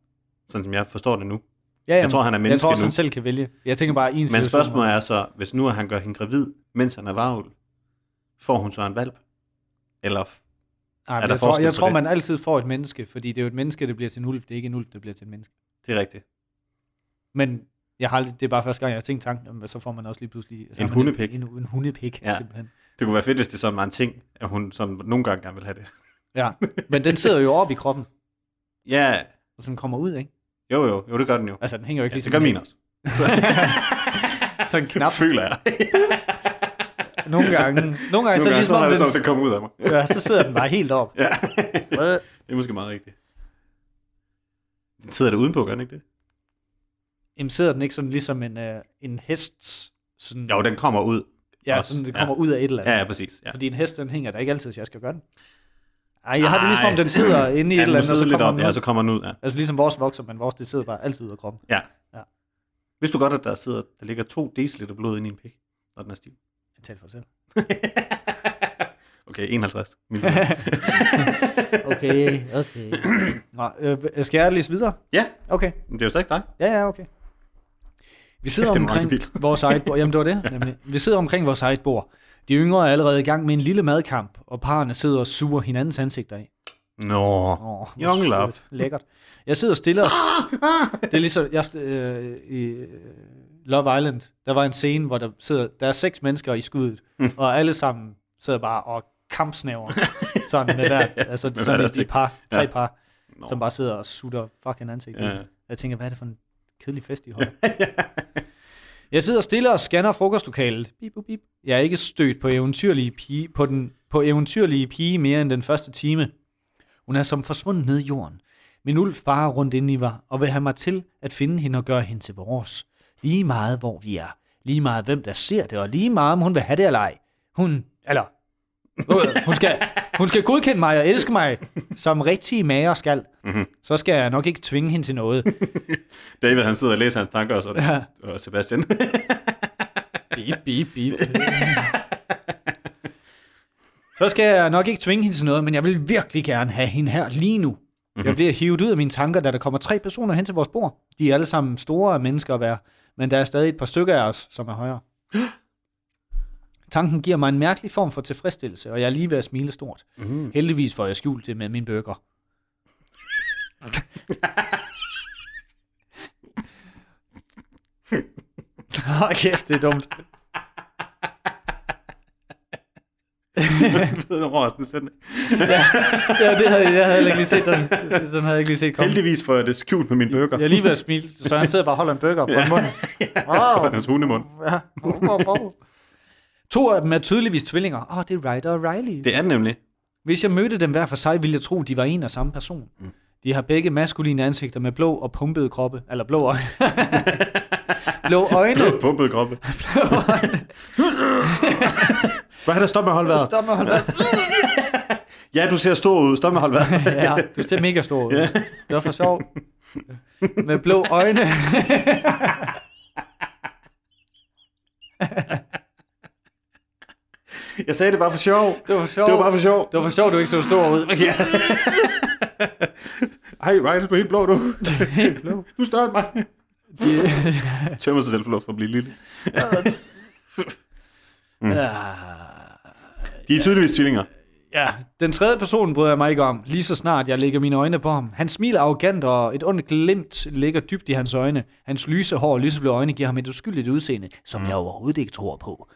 sådan som jeg forstår det nu. Ja, jamen, jeg tror, han er menneske nu. Jeg tror, han selv kan vælge. Jeg tænker bare, men spørgsmålet er så, hvis nu han gør hende gravid, mens han er varulv, får hun så en valp? Eller... Ej, jeg tror man altid får et menneske, fordi det er jo et menneske, der bliver til en ulv. Det er ikke en ulv, der bliver til et menneske. Det er rigtigt. Men Jeg har aldrig, det er bare første gang, jeg har tænkt tanken, og så får man også lige pludselig en hundepik. En hundepik, ja. Simpelthen. Det kunne være fedt, hvis det så var en ting, at hun sådan nogle gange gerne vil have det. Ja, men den sidder jo oppe i kroppen. Ja. Og så den kommer ud, ikke? Jo, det gør den jo. Altså, den hænger jo ikke ligesom... Ja, det gør min også. Sådan en knap. Føler jeg. Nogle gange så ligesom... Nogle gange så det kommer ud af mig. Ja, så sidder den bare helt op. Ja. Det er måske meget rigtigt. Den sidder der udenpå, gør den ikke det? Jamen sidder den ikke sådan ligesom en hest? Sådan... Jo, den kommer ud. Ja, sådan den kommer ud af et eller andet. Ja, præcis. Ja. Fordi en hest, den hænger der ikke altid, så jeg skal gøre den. Ej, jeg har det ligesom, om den sidder inde i et eller andet, og så kommer den ud. Ja, så kommer den ud, ja. Altså ligesom vores vokser, men vores, det sidder bare altid ud af kroppen. Ja. Vidste du godt, at der ligger 2 dl blod inde i en pik, når den er stiv? Jeg taler for selv. Okay, 51. Okay. Nå, skal jeg lige videre? Ja, okay. Men det er jo stadig dig. Ja, okay. Vi sidder omkring vores eget bord. Jamen, det var det. Nemlig. Vi sidder omkring vores eget bord. De yngre er allerede i gang med en lille madkamp, og parrene sidder og suger hinandens ansigter af. Nå, young love. Lækkert. Jeg sidder stille og... Det er ligesom i Love Island. Der var en scene, hvor der er 6 mennesker i skuddet, og alle sammen sidder bare og kampsnæver. Sådan med hver... Altså sådan et par, 3 par, som bare sidder og sutter fucking ansigter. Ja. Jeg tænker, hvad er det for en kedelig fest, I holder? Jeg sidder stille og scanner frokostlokalet. Bip, bip, bip. Jeg er ikke stødt på eventyrlige pige mere end den første time. Hun er som forsvundet ned i jorden. Min ulv farer rundt inde i mig, og vil have mig til at finde hende og gøre hende til vores. Lige meget, hvor vi er. Lige meget, hvem der ser det, og lige meget, om hun vil have det eller ej. Hun skal godkende mig og elske mig, som rigtige mager skal. Mm-hmm. Så skal jeg nok ikke tvinge hende til noget. David, han sidder og læser hans tanker også, og Sebastian. Bip. Så skal jeg nok ikke tvinge hende til noget, men jeg vil virkelig gerne have hende her lige nu. Mm-hmm. Jeg bliver hivet ud af mine tanker, da der kommer 3 personer hen til vores bord. De er alle sammen store mennesker at være, men der er stadig et par stykker af os, som er højere. Tanken giver mig en mærkelig form for tilfredsstillelse, og jeg er lige ved at smile stort. Mm-hmm. Heldigvis får jeg skjult det med min burger. Åh, kæft, det er dumt. Ja, jeg havde ikke lige set den. Den havde jeg ikke lige set komme. Heldigvis får jeg det skjult med min burger. Jeg er lige ved at smile, så han sidder bare og holder en burger på munden. Wow. På hans hundemund. Ja. Wow. 2 af dem er tydeligvis tvillinger. Det er Ryder og Riley. Det er det nemlig. Hvis jeg mødte dem hver for sig, ville jeg tro, de var en og samme person. Mm. De har begge maskuline ansigter med blå og pumpede kroppe. Eller blå øjne. Blå øjne. Blå pumpede kroppe. Blå øjne. Hvad er der? Stop med at holde vejret. Ja, du ser stor ud. Stop med at holde vejret. Ja, du ser mega stor ud. Yeah. Det var for sjov. Med blå øjne. Jeg sagde det bare for sjov. Det var for sjov, du ikke så stor ud. Okay. Ej, Ryan, du er helt blå, du. Helt blå. Du er større end mig. Tømmer sig selv for lov for at blive lille. Mm. De er tydeligvis tvillinger. Ja, den tredje person bryder jeg mig ikke om. Lige så snart jeg lægger mine øjne på ham. Han smiler arrogant, og et ondt glimt ligger dybt i hans øjne. Hans lyse hår og lyseblå øjne giver ham et uskyldigt udseende, som jeg overhovedet ikke tror på.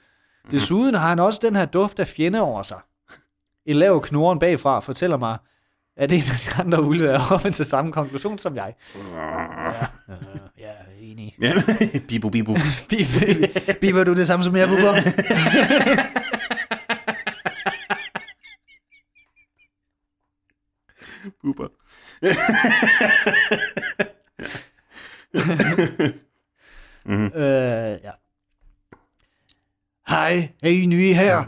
Desuden har han også den her duft af fjende over sig. Et lav knurren bagfra fortæller mig, at en af de andre ulve er oppe til samme konklusion som jeg. Ja, enig. Bibo. Biber du det samme som jeg, Bubber? Bubber. Hej, er I nye her? Ja.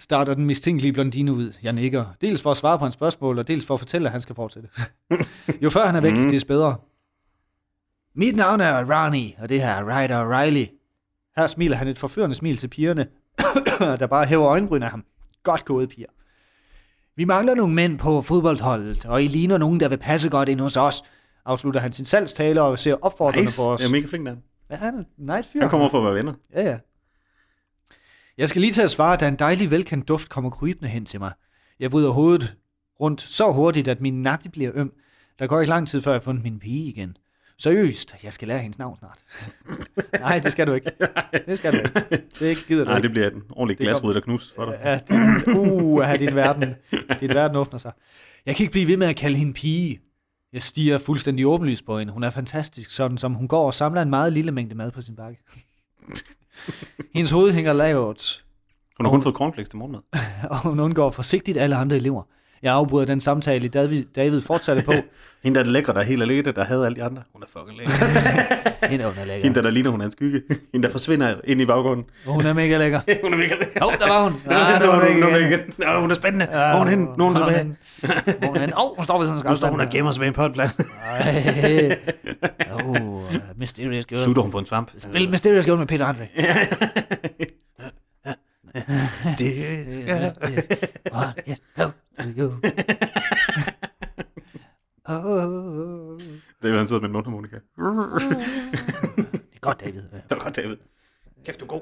Starter den mistænkelige blondine ud. Jeg nikker. Dels for at svare på hans spørgsmål, og dels for at fortælle, at han skal fortsætte. Jo før han er væk, det er bedre. Mit navn er Ronnie, og det her er Ryder og Riley. Her smiler han et forførende smil til pigerne, der bare hæver øjenbryn af ham. Godt gået, piger. Vi mangler nogle mænd på fodboldholdet, og I ligner nogen, der vil passe godt ind hos os. Afslutter han sin salgstale og ser opfordrende nice. For os. Det er mega flink, der. Ja, han er nice fyr. Han kommer for at være venner. Ja. Jeg skal lige til at svare, da en dejlig velkendt duft kommer krybende hen til mig. Jeg vrider hovedet rundt så hurtigt, at min nakke bliver øm. Der går ikke lang tid, før jeg har fundet min pige igen. Seriøst, jeg skal lære hendes navn snart. Nej, det skal du ikke. Det skal du ikke. Det gider du ikke. Nej, det bliver en ordentlig glasrude, der knus for dig. Ja, din verden åbner sig. Jeg kan ikke blive ved med at kalde hende pige. Jeg stiger fuldstændig åbenlyst på hende. Hun er fantastisk, sådan som hun går og samler en meget lille mængde mad på sin bakke. Hendes hoved hænger lavt. Hun har kun fået cornflakes til morgenmad. Og hun undgår forsigtigt alle andre elever. Jeg afbryder den samtale, David fortsatte på. Hende, der er lækker, der er helt alene, der havde alle de andre. Hun er fucking lækker. Hende, der ligner, hun er en skygge. Hende, der forsvinder ind i baggrunden. Hun er mega lækker. Hun er mega lækker. Åh, der var hun. Nå, hun er spændende. Hvor hun henne? Nogen tilbage. Hun står ved sådan en skam. Nu står hun og gemmer sig med en potplads. Mysterious Girl. Sutter hun på en svamp. Spil Mysterious Girl med Peter Andre. David, han sidder med en mundharmonika. Det er godt, David. Kæft, du er god.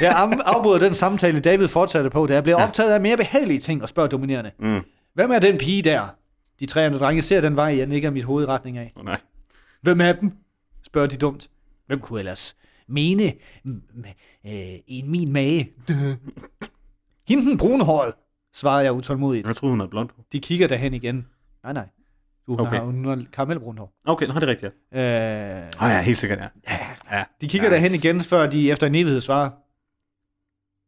Jeg afbryder den samtale, David fortsatte på, da jeg bliver optaget af mere behagelige ting og spørger dominerende. Mm. Hvem er den pige der? De tre andre drenge ser den vej, jeg nikker mit hoved i retning af. Oh, nej. Hvem er dem? Spørger de dumt. Hvem kunne ellers mene i min mage? Hende den brunhåret, svarede jeg utålmodigt. Jeg troede, hun havde blond hår. De kigger derhen igen. Nej. Hun har karamelbrun hår. Okay, nu er det rigtigt. Ja, helt sikkert, ja. Ja. De kigger derhen igen, før de efter en evighed svarer.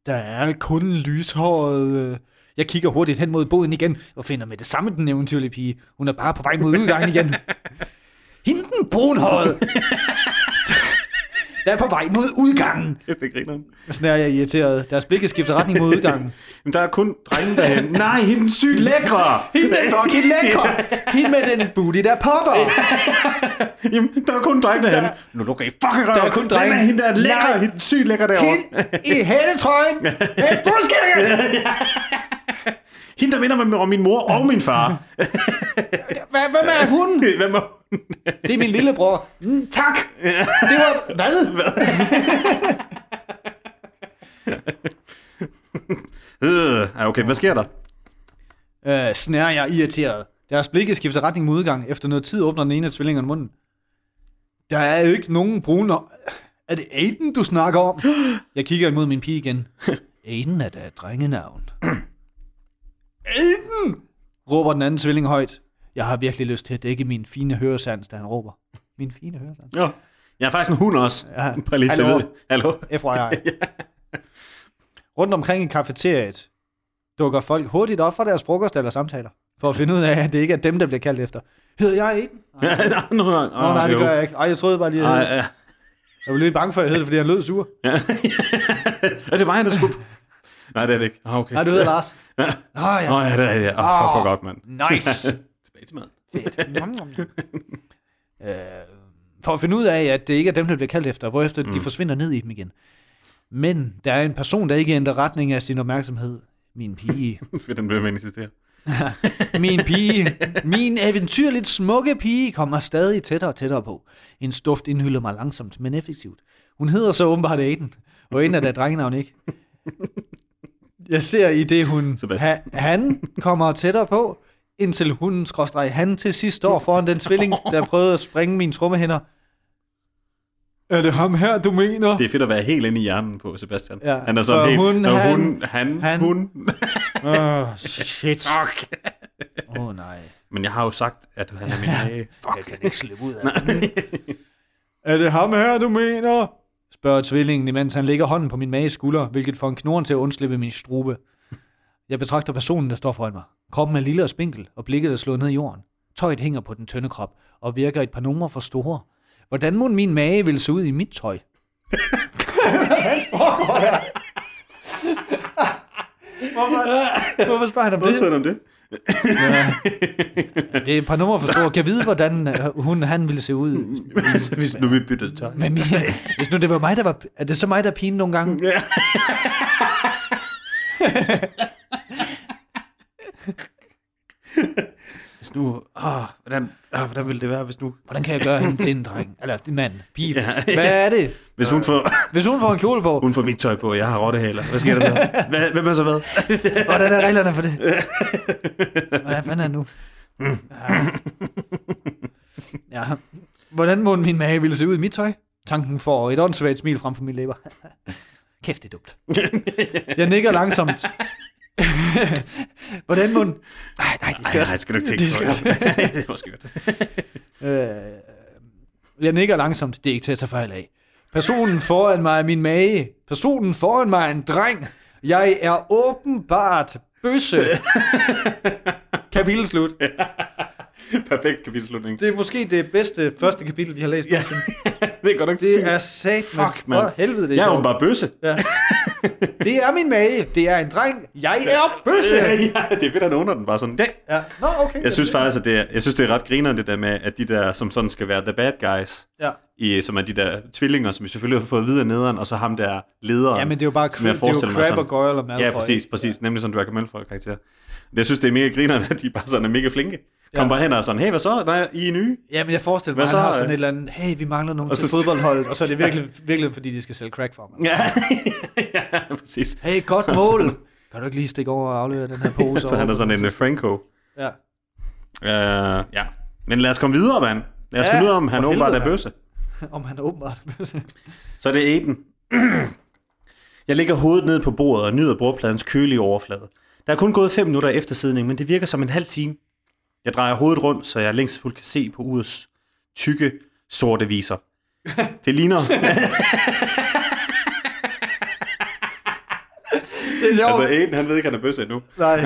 Der er kun lyshåret. Jeg kigger hurtigt hen mod båden igen, og finder med det samme den eventyrlige pige. Hun er bare på vej mod udgangen igen. Hende den brunhåret. Der er på vej mod udgangen. Kæft, det griner han. Sådan er jeg irriteret. Deres blikke skifter retning mod udgangen. Men der er kun drenge derhen. Nej, hende sygt lækre. Hende fucking lækre. Hende med den booty, der popper. Jamen, der er kun drenge derhen. Nu lukker I fucking røven. Der er kun drenge. Hende der er lækre. Hende sygt lækre derovre. Hende i hættetrøjen. Med fuldskæring. Hende, der minder mig om min mor og min far. Hvem er hun? Hvem er hun? Det er min lillebror. Tak! Det var... Hvad? Okay, hvad sker der? Snærer jeg irriteret. Deres blikke skifter retning mod udgang. Efter noget tid åbner den ene af tvillingerne munden. Der er jo ikke nogen brune... Er det Aiden, du snakker om? Jeg kigger imod min pige igen. Aiden er da et drengenavn. Aiden! Råber den anden tvilling højt. Jeg har virkelig lyst til at dække min fine høresans, da han råber. Min fine høresans? Jo, jeg er faktisk en hund også. Ja. Bare lige så vidt. Hallo? FYI. Ja. Rundt omkring i kafeteriet dukker folk hurtigt op fra deres frokost eller samtaler, for at finde ud af, at det ikke er dem, der bliver kaldt efter. Hedder jeg Aiden? Nej, det gør jeg ikke. Ej, jeg troede bare lige, at jeg var lidt bange for, at jeg hed det, fordi han lød sur. Er det mig, der skulle... Nej, det er det ikke. Okay. Nej, du hedder Lars. Ja. Ja, det er det. For godt, mand. Nice. Tilbage til mad. Fedt. For at finde ud af, at det ikke er dem, der bliver kaldt efter, hvorefter de forsvinder ned i dem igen. Men der er en person, der ikke ændrer retning af sin opmærksomhed. Min pige. For den bliver man insistere. Min pige. Min eventyrligt smukke pige kommer stadig tættere og tættere på. En duft indhylder mig langsomt, men effektivt. Hun hedder så åbenbart Aiden. Og ender der drengenavn ikke. Jeg ser i det, hun... Han kommer tættere på, indtil hunden skråstreg han til sidst står foran den tvilling, der prøvede at sprænge mine trummehænder. Er det ham her, du mener? Det er fedt at være helt inde i hjernen på Sebastian. Ja. Han er sådan helt... Hun... shit. Fuck. Nej. Men jeg har jo sagt, at han er min... Fuck. Jeg kan ikke slippe ud af det. Er det ham her, du mener? Spørger tvillingen, imens han lægger hånden på min mages skulder, hvilket får en knoren til at undslippe min strube. Jeg betragter personen, der står foran mig. Kroppen er lille og spinkel, og blikket er slået ned i jorden. Tøjet hænger på den tynde krop, og virker et par numre for store. Hvordan må min mage ville se ud i mit tøj? Hvorfor spørger han om det? Ja. Det er et par numre for store. Kan jeg vide, hvordan han ville se ud? Hvis nu vi byttede tøj. Hvis nu det var mig, der var... Er det så mig, der er pigen nogle gange? Ja. Hvis nu... Hvordan... hvordan ville det være, hvis nu... Hvordan kan jeg gøre hende til en dreng? Eller en mand, pige. Ja, ja. Hvad er det? Hvis hun får... Hvis hun får en kjole på... Hun får mit tøj på, jeg har rottehaler. Hvad sker der så? Hvem er så hvad? Hvordan er reglerne for det? Hvad fanden er nu? Ja. Hvordan må min mage ville se ud i mit tøj? Tanken får et åndssvagt smil frem på mine læber. Kæft, det er dumt. Jeg nikker langsomt. Hvordan må den... Nej, det er skørt. Nej, skal du ikke tænke på det. Det var skørt. Jeg nikker langsomt. Det er ikke til at tage fejl af. Personen foran mig er min mage. Personen foran mig er en dreng. Jeg er åbenbart bøsse. Kapitel slut. Perfekt kapitelslutning. Det er måske det bedste første kapitel, vi har læst. Ja. Det er godt nok sygt. Det er sat. Fuck, man. For helvede, det er sjovt. Jeg er jo bare bøsse. Ja. Det er min mage. Det er en dreng. Jeg er bøsse. Ja, det er fedt, han under den bare sådan. Ja. Nå, okay. Jeg synes faktisk, at det er ret grinerende, det der med, at de der, som sådan skal være the bad guys, ja. Som er de der tvillinger, som vi selvfølgelig har fået videre nederen, og så ham der lederen. Ja, men det er jo bare Crab og Goyle og Malfoy. Ja, præcis. Ja. Nemlig sådan Draco Malfoy-karakter. Jeg synes, det er mega grinerende, at de bare sådan er mega flinke. Kom bare hen og sådan, hey, hvad så? Nej, I er nye. Ja, men jeg forestiller mig, han har sådan et eller andet, hey, vi mangler nogen til fodboldholdet, og så er det virkelig fordi de skal sælge crack for mig. Ja, præcis. Hey, godt mål. Kan du ikke lige stikke over og aflevere den her pose? Så han er sådan en Franco. Ja. Ja. Men lad os komme videre, mand. Lad os finde ud af, om han åbenbart er bøsse. Om han åbenbart er bøsse. Så er det Aiden. Jeg lægger hovedet ned på bordet og nyder bordpladens kølige overflade. Der er kun gået 5 minutter eftersidning, men det virker som en halv time. Jeg drejer hovedet rundt, så jeg længst fuldt kan se på urets tykke, sorte viser. Det ligner... Det er altså Aiden, han ved ikke, han er bøsse endnu. Nej,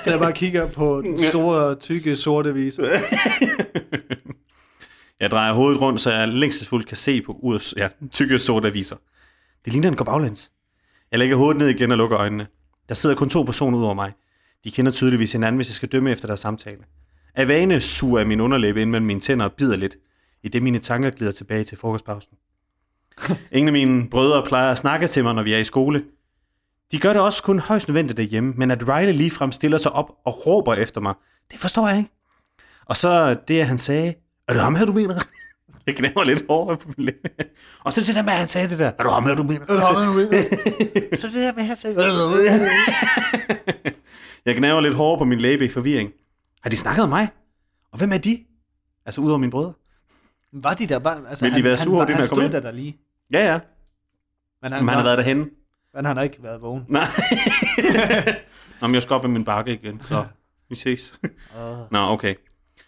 så jeg bare kigger på den store, tykke, sorte viser. Jeg drejer hovedet rundt, så jeg længst fuldt kan se på urets tykke, sorte viser. Det ligner, han går baglæns. Jeg lægger hovedet ned igen og lukker øjnene. Der sidder kun 2 personer ud over mig. De kender tydeligvis hinanden, hvis jeg skal dømme efter deres samtale. Af vane suger jeg min underlæbe ind mellem mine tænder og bider lidt, i det mine tanker glider tilbage til frokostpausen. Ingen af mine brødre plejer at snakke til mig, når vi er i skole. De gør det også kun højst nødvendigt derhjemme, men at Riley ligefrem stiller sig op og råber efter mig, det forstår jeg ikke. Og så det, han sagde, er det ham her, du mener? Jeg knæver lidt hårdere på min læbe. Og så det der med, han sagde det der, er du ham her, du mener? Så det der med, han sagde det. Jeg knæver lidt hårdere på min læbe i forvirring. Har de snakket om mig? Og hvem er de? Altså, udover mine brødre. Var de der bare? Altså, vil de være sure over det, når jeg kom ind? Han stod der lige. Ja. Men han har været derhenne. Men han har ikke været vågen. Nej. Nå, men jeg skal op med min bakke igen, så vi ses. Nå, okay.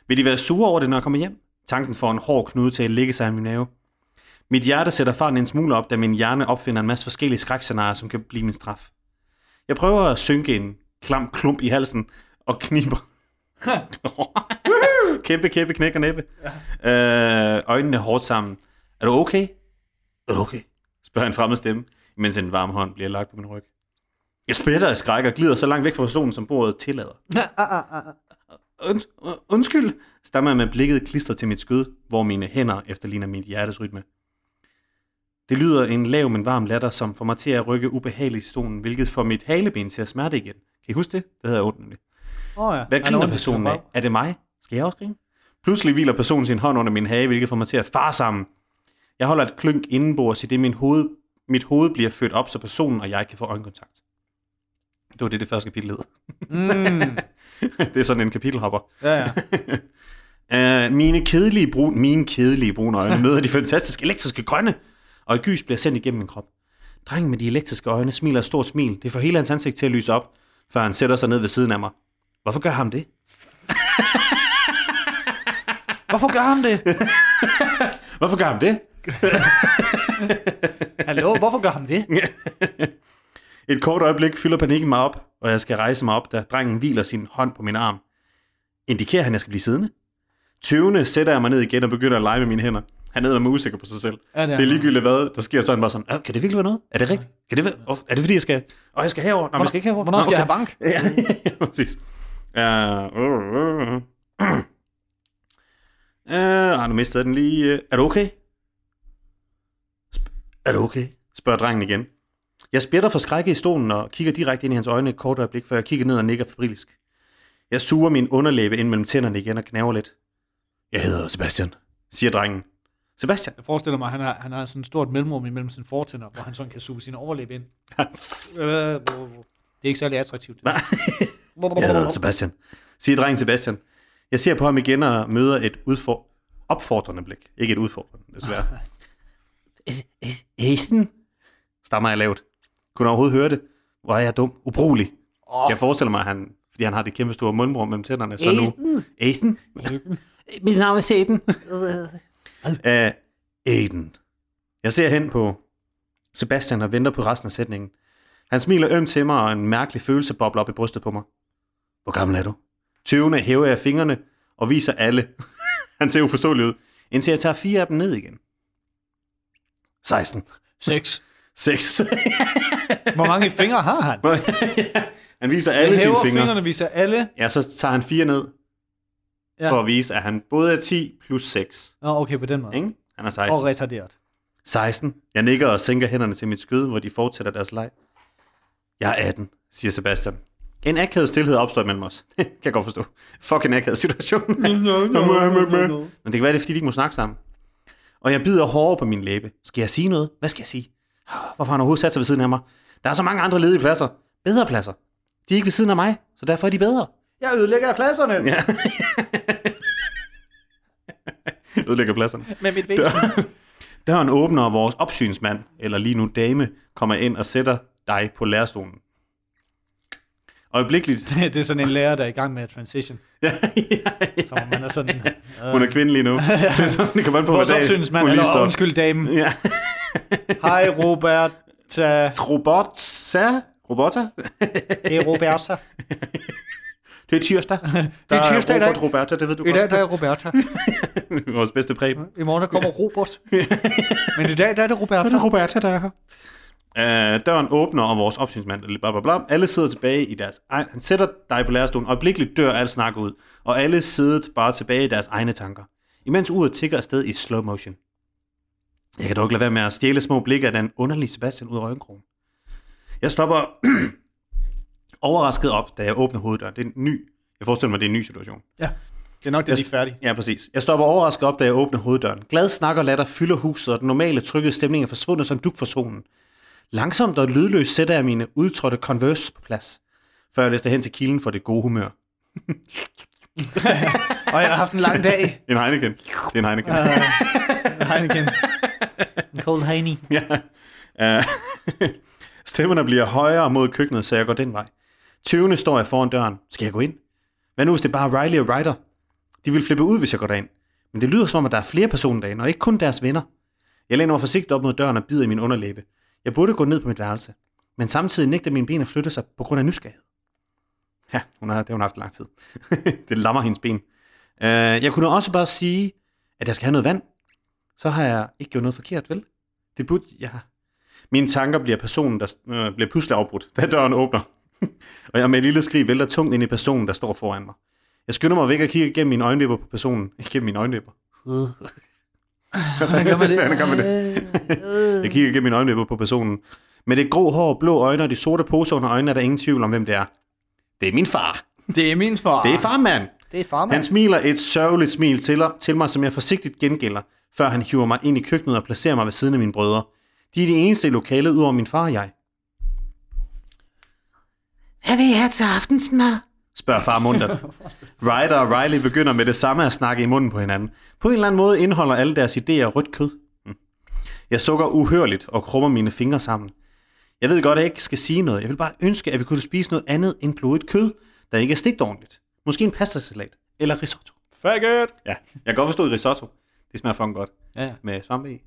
Vil de være sure over det, når jeg kommer hjem? Tanken får en hård knude til at ligge sig i min mave. Mit hjerte sætter farten en smule op, da min hjerne opfinder en masse forskellige skrækscenarier, som kan blive min straf. Jeg prøver at synke en klam klump i halsen og kniber. Kæmpe knæk og næppe. Øjnene hårdt sammen. Er du okay? Spørger en fremmed stemme, mens en varm hånd bliver lagt på min ryg. Jeg spætter og skrækker og glider så langt væk fra personen, som bordet tillader. Undskyld, stammer jeg med blikket klistret til mit skød, hvor mine hænder efterligner mit hjertes rytme. Det lyder en lav, men varm latter, som får mig til at rykke ubehageligt i stolen, hvilket får mit haleben til at smerte igen. Kan I huske det? Det hedder ordentligt. Hvad griner personen af? Er det mig? Skal jeg også grine? Pludselig hviler personen sin hånd under min hage, hvilket får mig til at fare sammen. Jeg holder et klønk indenbords, i det mit hoved bliver født op, så personen og jeg kan få øjenkontakt. Det var det første kapitel hed. Det er sådan en kapitelhopper. Ja. Mine kedelige brune øjne møder de fantastiske elektriske grønne, og et gys bliver sendt igennem min krop. Drengen med de elektriske øjne smiler et stort smil. Det får hele hans ansigt til at lyse op, før han sætter sig ned ved siden af mig. Hvorfor gør ham det? Hallo, hvorfor gør ham det? Et kort øjeblik fylder panikken mig op, og jeg skal rejse mig op, da drengen hviler sin hånd på min arm. Indikerer han, at jeg skal blive siddende? Tøvende sætter jeg mig ned igen og begynder at lege med mine hænder. Han er med usikker på sig selv. Ja, det er ligegyldigt hvad der sker, sådan bare sådan, kan det virkelig være noget? Er det rigtigt? Kan det være? Er det fordi jeg skal herover? Nej, jeg skal ikke herover. Hvornår skal jeg have bank? Ja, præcis. Nu mistede jeg den lige. Er du okay? Er du okay? Spørger drengen igen. Jeg spjætter for skrække i stolen og kigger direkte ind i hans øjne et kort øjeblik, før jeg kigger ned og nikker fabrilisk. Jeg suger min underlæbe ind mellem tænderne igen og gnaver lidt. Jeg hedder Sebastian, siger drengen. Sebastian. Jeg forestiller mig, at han har sådan et stort mellemrum imellem sine fortænder, hvor han sådan kan suge sin overlæb ind. Det er ikke særlig attraktivt. Nej. Jeg hedder Sebastian, siger drengen Sebastian. Jeg ser på ham igen og møder et opfordrende blik. Ikke et udfordrende, desværre. Æsten? Stammer jeg lavt. Kunne overhovedet høre det? Hvor er jeg dum? Ubrugelig. Jeg forestiller mig, at han, fordi han har det kæmpe store mundrum mellem tænderne, så nu... Æsten? Mit navn er Sæten. Af Aiden. Jeg ser hen på Sebastian og venter på resten af sætningen. Han smiler til mig, og en mærkelig følelse bobler op i brystet på mig. Hvor gammel er du? Tøvende hæver jeg fingrene og viser alle. Han ser uforståelig ud, indtil jeg tager 4 af dem ned igen. 16. 6. Hvor mange fingre har han? Han viser alle sine fingre. Fingrene viser alle. Ja, så tager han 4 ned. Ja. For at vise, at han både er 10 plus 6. Nå, okay, på den måde. Ikke? Han er 16. Og retarderet. 16. Jeg nikker og sænker hænderne til mit skød, hvor de fortsætter deres leg. Jeg er 18, siger Sebastian. En akavet stilhed opstår mellem os. Kan jeg godt forstå. Fucking akavet situation. No. Men det kan være, det er, fordi de ikke må snakke sammen. Og jeg bider hårdere på min læbe. Skal jeg sige noget? Hvad skal jeg sige? Hvorfor har han overhovedet sat sig ved siden af mig? Der er så mange andre ledige pladser. Bedre pladser. De er ikke ved siden af mig, så derfor er de bedre. Jeg ødelægger pladserne. Ja. Ødelægger pladserne. Med mit ben. Døren åbner, og vores opsynsmand, eller lige nu dame, kommer ind og sætter dig på lærerstolen. Øjeblikkeligt. Det er sådan en lærer, der er i gang med transition. Ja. Så man er sådan... Hun er kvindelig nu. Det er sådan, det kan man på, vores opsynsmand, eller undskyld damen. Ja. Hej Roberta. Roberta? Det er Roberta. Det er tirsdag. Det er tirsdag i dag. Roberta, det ved du godt. I dag der er Roberta. Vores bedste præm. I morgen der kommer Robert. Men i dag der er det Roberta. Det er Roberta, der er her. Døren åbner, og vores opsynsmand, alle sidder tilbage i deres egen... Han sætter dig på lærerstolen, og øjeblikkeligt dør alt snak ud, og alle sidder bare tilbage i deres egne tanker, imens uret tigger afsted i slow motion. Jeg kan dog ikke lade være med at stjæle små blikker af den underlige Sebastian ud af øjenkrogen. Jeg stopper... overrasket op, da jeg åbner hoveddøren. Jeg forestiller mig, det er en ny situation. Ja, det er nok det, de er færdige. Ja, præcis. Jeg stopper overrasket op, da jeg åbner hoveddøren. Glad snak og latter fylder huset, og den normale trykkede stemning er forsvundet som dug for solen. Langsomt og lydløst sætter jeg mine udtrådte Converse på plads, før jeg lister hen til kilden for det gode humør. Og jeg har haft en lang dag. En Heineken. Det er en Heineken. En Heineken. En cold Heine. Ja. Stemmerne bliver højere mod køkkenet, så jeg går den vej. Tøvende står jeg foran døren. Skal jeg gå ind? Hvad nu, hvis det er bare Riley og Ryder? De vil flippe ud, hvis jeg går derind. Men det lyder som om, at der er flere personer derinde, og ikke kun deres venner. Jeg læner mig forsigtigt op mod døren og bider i min underlæbe. Jeg burde gå ned på mit værelse, men samtidig nægter mine ben at flytte sig på grund af nysgerrighed. Ja, hun har haft lang tid. Det lammer hendes ben. Jeg kunne også bare sige, at jeg skal have noget vand. Så har jeg ikke gjort noget forkert, vel? Det burde jeg... Mine tanker bliver personen, der bliver pludselig afbrudt, da døren åbner. Og jeg med et lille skrig vælter tungt ind i personen, der står foran mig. Jeg skynder mig væk og kigger gennem mine øjenvipper på personen. Ikke gennem mine øjenvipper. Jeg kigger gennem mine øjenvipper på personen. Med det grå hår, blå øjne og de sorte poser under øjnene er der ingen tvivl om, hvem det er. Det er min far. Det er farmand. Han smiler et sørgeligt smil til mig, som jeg forsigtigt gengælder, før han hiver mig ind i køkkenet og placerer mig ved siden af mine brødre. De er de eneste i lokalet, udover min far og jeg. Hvad vil I have til aftensmad? Spørger far muntert. Ryder og Riley begynder med det samme at snakke i munden på hinanden. På en eller anden måde indeholder alle deres idéer rødt kød. Jeg sukker uhørligt og krummer mine fingre sammen. Jeg ved godt, at jeg ikke skal sige noget. Jeg vil bare ønske, at vi kunne spise noget andet end blodet kød, der ikke er stegt ordentligt. Måske en pastasalat eller risotto. Faggot! Ja, jeg kan godt forstå risotto. Det smager fucking godt. Ja. Med svampe i.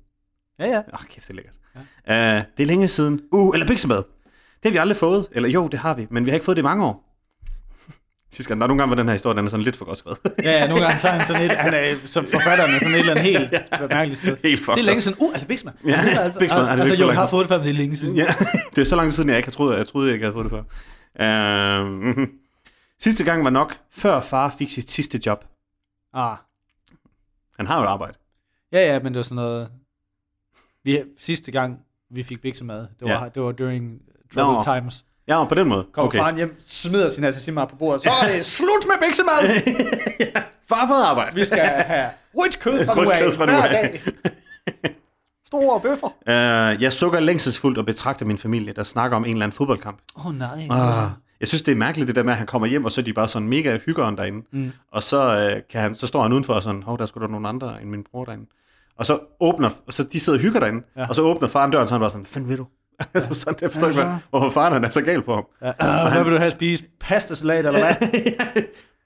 Ja. Åh, kæft, det er lækkert. Ja. Det er længe siden. Eller biksemad. Det har vi aldrig fået. Eller jo, det har vi, men vi har ikke fået det i mange år. Sidst gang, der er nogle gange, hvor den her historie, den er sådan lidt for godt skrevet. Ja, nogle gange så er han sådan lidt, han er som forfatteren er sådan et eller andet helt mærkeligt sted. Helt fucked. Det er længe siden. Biksemad. Ja, biksemad. Altså, jo, jeg har fået det før, men det er længe siden. Ja, det er så lang tid siden, jeg ikke har troet, jeg ikke havde fået det før. Sidste gang var nok, før far fik sit sidste job. Han har jo arbejde. Ja, men det var sådan noget... Sidste gang, vi fik biksemad, det var during trouble times. Ja, på den måde. Kommer okay. Faren hjem, smider sin halsessimmer på bordet, så er det slut med biksemad! Ja. Farfad arbejde. Vi skal have rødt kød fra nu af hver dag. Store bøffer. Jeg sukker længselsfuldt og betragter min familie, der snakker om en eller anden fodboldkamp. Åh oh, nej. Jeg synes, det er mærkeligt, det der med, at han kommer hjem, og så er de bare sådan mega hyggeren derinde. Mm. Og så, så står han udenfor og sådan, der er sgu da nogle andre end min bror derinde. Og så åbner, og så de sidder og hygger derinde, ja. Og så åbner faren døren, så han bare sådan, fanden ved du? Sådan, det forstår ikke, hvorfor faren han er så gal på ham. Ja. Hvad vil du have spise? Pastasalat eller hvad?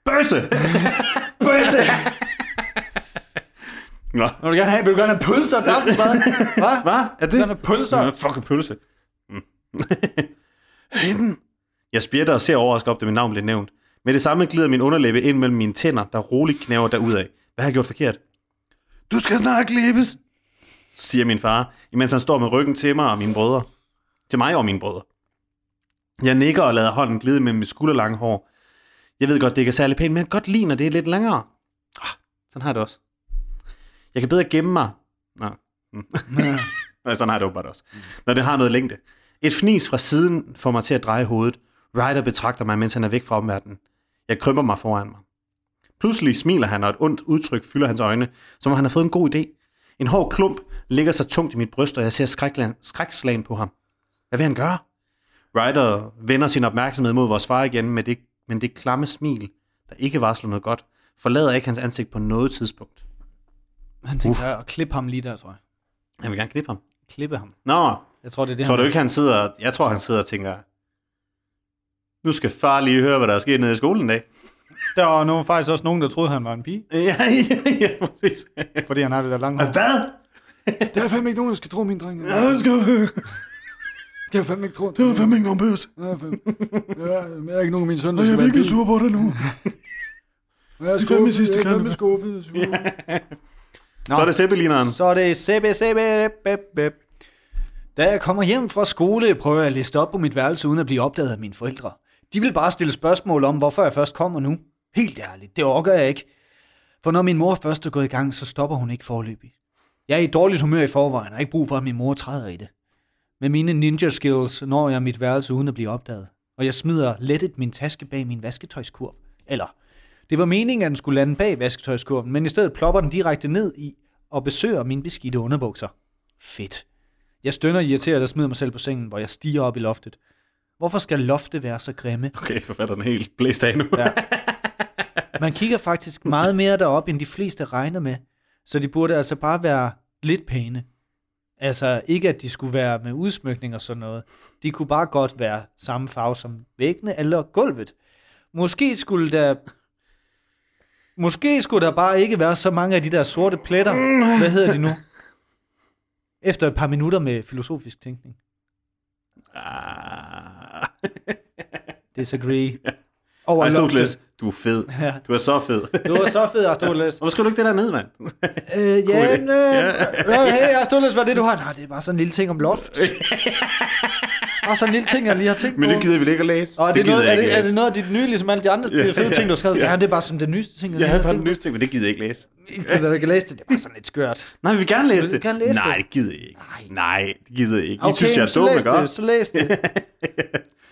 Bøsse! Bøsse! Nå. Vil du gerne have, pølser til aftensmaden? Hvad? Er det? Vil du gerne have pølser? Ja, fucking pølse. Mm. Hidden. Jeg spjætter og ser overrasket op, da mit navn blev nævnt. Med det samme glider min underlæbe ind mellem mine tænder, der roligt knæver derudad. Hvad har jeg gjort forkert? Du skal snart klippes, siger min far, imens han står med ryggen til mig og mine brødre. Til mig og mine brødre. Jeg nikker og lader hånden glide mellem mit skulderlange hår. Jeg ved godt, det ikke er særlig pænt, men jeg kan godt lide, når det er lidt længere. Sådan har jeg det også. Jeg kan bedre gemme mig. Nå. Nej, sådan har jeg det åbenbart også. Når det har noget længde. Et fnis fra siden får mig til at dreje hovedet. Ryder betragter mig, mens han er væk fra omverdenen. Jeg krymper mig foran mig. Pludselig smiler han, og et ondt udtryk fylder hans øjne, som om han har fået en god idé. En hård klump ligger sig tungt i mit bryst, og jeg ser skrækslagen på ham. Hvad vil han gøre? Ryder vender sin opmærksomhed mod vores far igen, men det klamme smil, der ikke varsler noget godt, forlader ikke hans ansigt på noget tidspunkt. Han tænker sig at klippe ham lige der, tror jeg. Han vil gerne klippe ham. Klippe ham? Nå, jeg tror, det er det, tror du ikke, han sidder... Jeg tror, han sidder og tænker... Nu skal far lige høre, hvad der er sket nede i skolen i dag. Der var faktisk også nogen, der troede, han var en pige. Ja, præcis. Fordi han har det der langt hår. Hvad? Der er fandme ikke nogen, der skal tro, min dreng. Ja, skal jeg. Der er fandme ikke tro. Der er fandme ikke nogen bøs. Jeg er ikke nogen af mine sønner, der skal være en pige. Jeg er virkelig sur på dig nu. Jeg er fandme sidste kan. Jeg er fandme skuffet og sur. Så er det Sebbelineren. Så er det Sebbe. Da jeg kommer hjem fra skole, prøver jeg at liste op på mit værelse, uden at blive opdaget af mine forældre. De vil bare stille spørgsmål om, hvorfor jeg først kommer nu. Helt ærligt, det orker jeg ikke. For når min mor først er gået i gang, så stopper hun ikke forløbig. Jeg er i dårligt humør i forvejen, og ikke brug for, at min mor træder i det. Med mine ninja skills når jeg mit værelse, uden at blive opdaget. Og jeg smider lettet min taske bag min vasketøjskurv. Eller, det var meningen, at den skulle lande bag vasketøjskurven, men i stedet plopper den direkte ned i og besøger mine beskidte underbukser. Fedt. Jeg stønner irriteret og smider mig selv på sengen, hvor jeg stiger op i loftet. Hvorfor skal loftet være så grimme? Okay, forfatteren er helt blæst af nu. Ja. Man kigger faktisk meget mere derop, end de fleste regner med, så de burde altså bare være lidt pæne. Altså ikke, at de skulle være med udsmykning og sådan noget. De kunne bare godt være samme farve som væggene eller gulvet. Måske skulle der bare ikke være så mange af de der sorte pletter. Hvad hedder de nu? Efter et par minutter med filosofisk tænkning. Disagree. Over Aristoteles, du er fed. Ja. Du er så fed. Du er så fed, Aristoteles. Hvorfor skal du ikke det der ned, mand? Hey, Aristoteles, hvad det, du har? Nej, det er bare sådan en lille ting om loft. Og sådan en lille ting, jeg lige har tænkt på. Men det gider vi ikke at læse. Og er det noget af dit nye, ligesom alle de andre fede ting, du har skrevet? Ja, det er bare sådan den nyeste ting. Jeg havde bare den nyeste ting, men det gider jeg ikke læse. Jeg gider ikke læse det, det er bare sådan lidt skørt. Nej, vi vil gerne læse det. Nej, det gider jeg ikke. Nej, det gider jeg ikke. Okay, synes, jeg så læs det.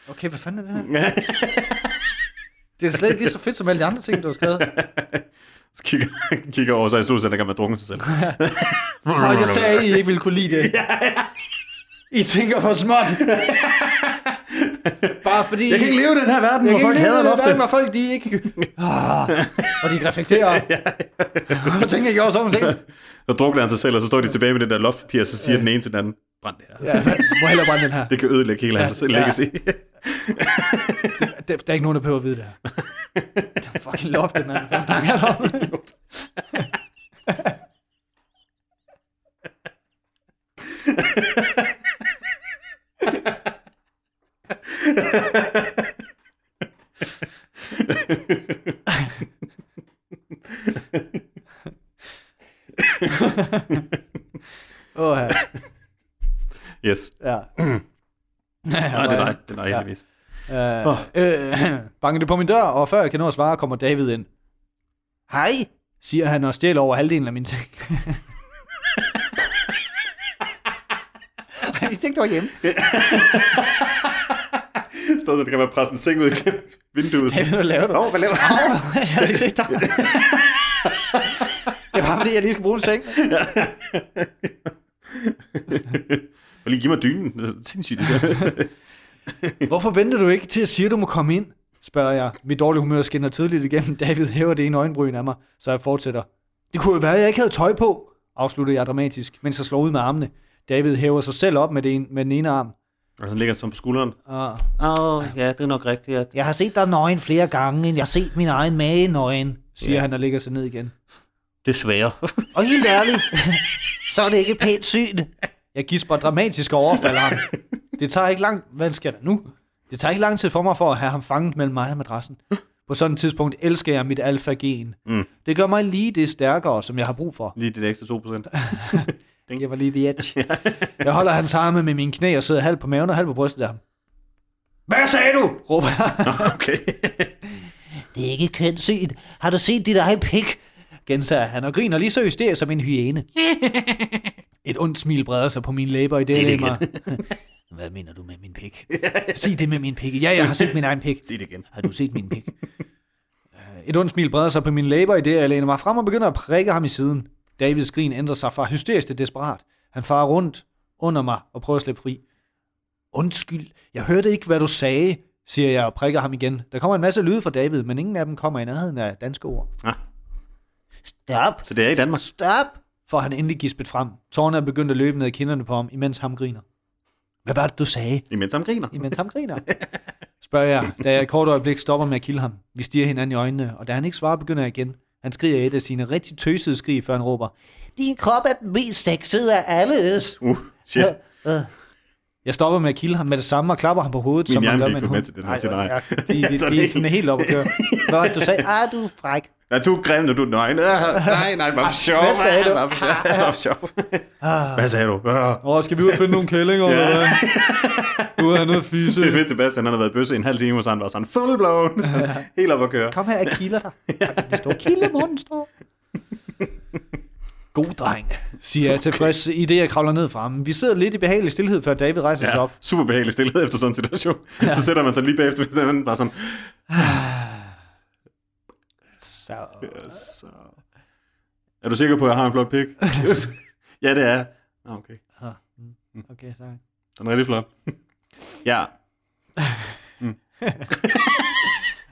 Okay, hvad fanden er det her? Det er slet ikke lige så fedt som alle de andre ting, du har skrevet. Så kigger over, så i sluttet, der kan man drunke sig selv. Nå, jeg sagde, at I ikke ville kunne lide det. I tænker for småt. Bare fordi... Jeg kan ikke leve i den her verden, hvor folk hader loftet. Jeg kan folk, de ikke... Og de reflekterer. Og tænker ikke over sådan ting. Så drukler han sig selv, og så står de tilbage med det der loftpapir, og så siger den ene til den anden, brænd det her. Ja, må hellere brænde den her. Det kan ødelægge hele hans legacy. Der er ikke nogen, der behøver at vide det her. Det er fucking loftet, mand. Hvad snakker jeg om? Åh, her. Yes. Ja. Nej, det er dig. Det er dig heldigvis. Banker det på min dør, og før jeg kan nå at svare, kommer David ind. Hej, siger han og stjæler over halvdelen af mine ting. Jeg vidste ikke, du var hjemme. Stod så, det kan være presse en seng ud i vinduet. David, hvad laver du? Nå, hvad laver du? Nå, jeg har ikke set dig. Det var fordi, jeg lige skulle bruge en seng. Og lige give mig dynen. Det er sindssygt. Hvorfor venter du ikke til at sige, at du må komme ind? Spørger jeg. Mit dårlige humør skinner tydeligt igennem. David hæver det ene øjenbryn af mig, så jeg fortsætter. Det kunne jo være, at jeg ikke havde tøj på, afsluttede jeg dramatisk, mens jeg slog ud med armene. David hæver sig selv op med den ene arm. Og så ligger han på skulderen. Ja, det er nok rigtigt. Ja. Jeg har set dig nøgen flere gange, end jeg har set min egen mage nøgen, siger han og ligger sig ned igen. Desværre. Og helt ærligt, så er det ikke et pænt syn. Jeg gisper dramatisk og overfalder ham. Det tager ikke lang tid for mig for at have ham fanget mellem mig og madrassen. På sådan et tidspunkt elsker jeg mit alfa-gen. Mm. Det gør mig lige det stærkere, som jeg har brug for. Lige det ekstra 2%. Jeg var lige the edge. Jeg holder hans arme med mine knæ og sidder halvt på maven og halvt på brystet af ham. Hvad sagde du? Råber jeg. Okay. Det er ikke kønssygt. Har du set dit eget pik? Gensager han og griner lige så hysterisk som en hyæne. Et ondt smil breder sig på mine læber i det mig. Hvad mener du med min pik? Sig det med min pik. Ja, jeg har set min egen pik. Sig det igen. Har du set min pik? Et ondt smil breder sig på mine læber i det, jeg læner mig frem og begynder at prikke ham i siden. Davids grin ændrer sig fra hysterisk til desperat. Han farer rundt under mig og prøver at slippe fri. Undskyld, jeg hørte ikke, hvad du sagde, siger jeg og prikker ham igen. Der kommer en masse lyde fra David, men ingen af dem kommer i nærheden af danske ord. Ah. Stop! Så det er i Danmark. Stop! For han endelig gispet frem. Tårerne er begyndt at løbe ned ad kinderne på ham, imens ham griner. Hvad var det, du sagde? Imens ham griner. Spørger jeg, da jeg et kort øjeblik stopper med at kilde ham. Vi stiger hinanden i øjnene, og da han ikke svarer, begynder jeg igen. Han skriger et af sine rigtig tøsede skrig, før han råber, din krop er den mest sexede af alles. Shit. Jeg stopper med at kilde ham med det samme og klapper ham på hovedet, min som man gør med en hund. De er sådan helt op at køre. Hvad var det, du sagde? Du er fræk. Ja, du er grim, når du er nøgen. Nej, bare for sjov. Hvad sagde du? Hvad sagde du? Skal vi ud og finde nogle kællinger? Ja. Ude at have noget fise. Det er fedt, Sebastian, han har været bøsse i en halv time, og så han var sådan full blown. Helt op at køre. Kom her, jeg kilder dig. Det står kilde, munden står. God dreng, siger jeg tilfreds i det, jeg kravler ned fra ham. Vi sidder lidt i behagelig stillhed, før David rejser sig op. Super behagelig stillhed efter sådan en situation. Ja. Så sætter man sig lige bagefter, hvis han bare sådan... Så... Er du sikker på, at jeg har en flot pik? Ja, det er. Okay. Okay, tak. Den er rigtig flot. Ja. Mm. Det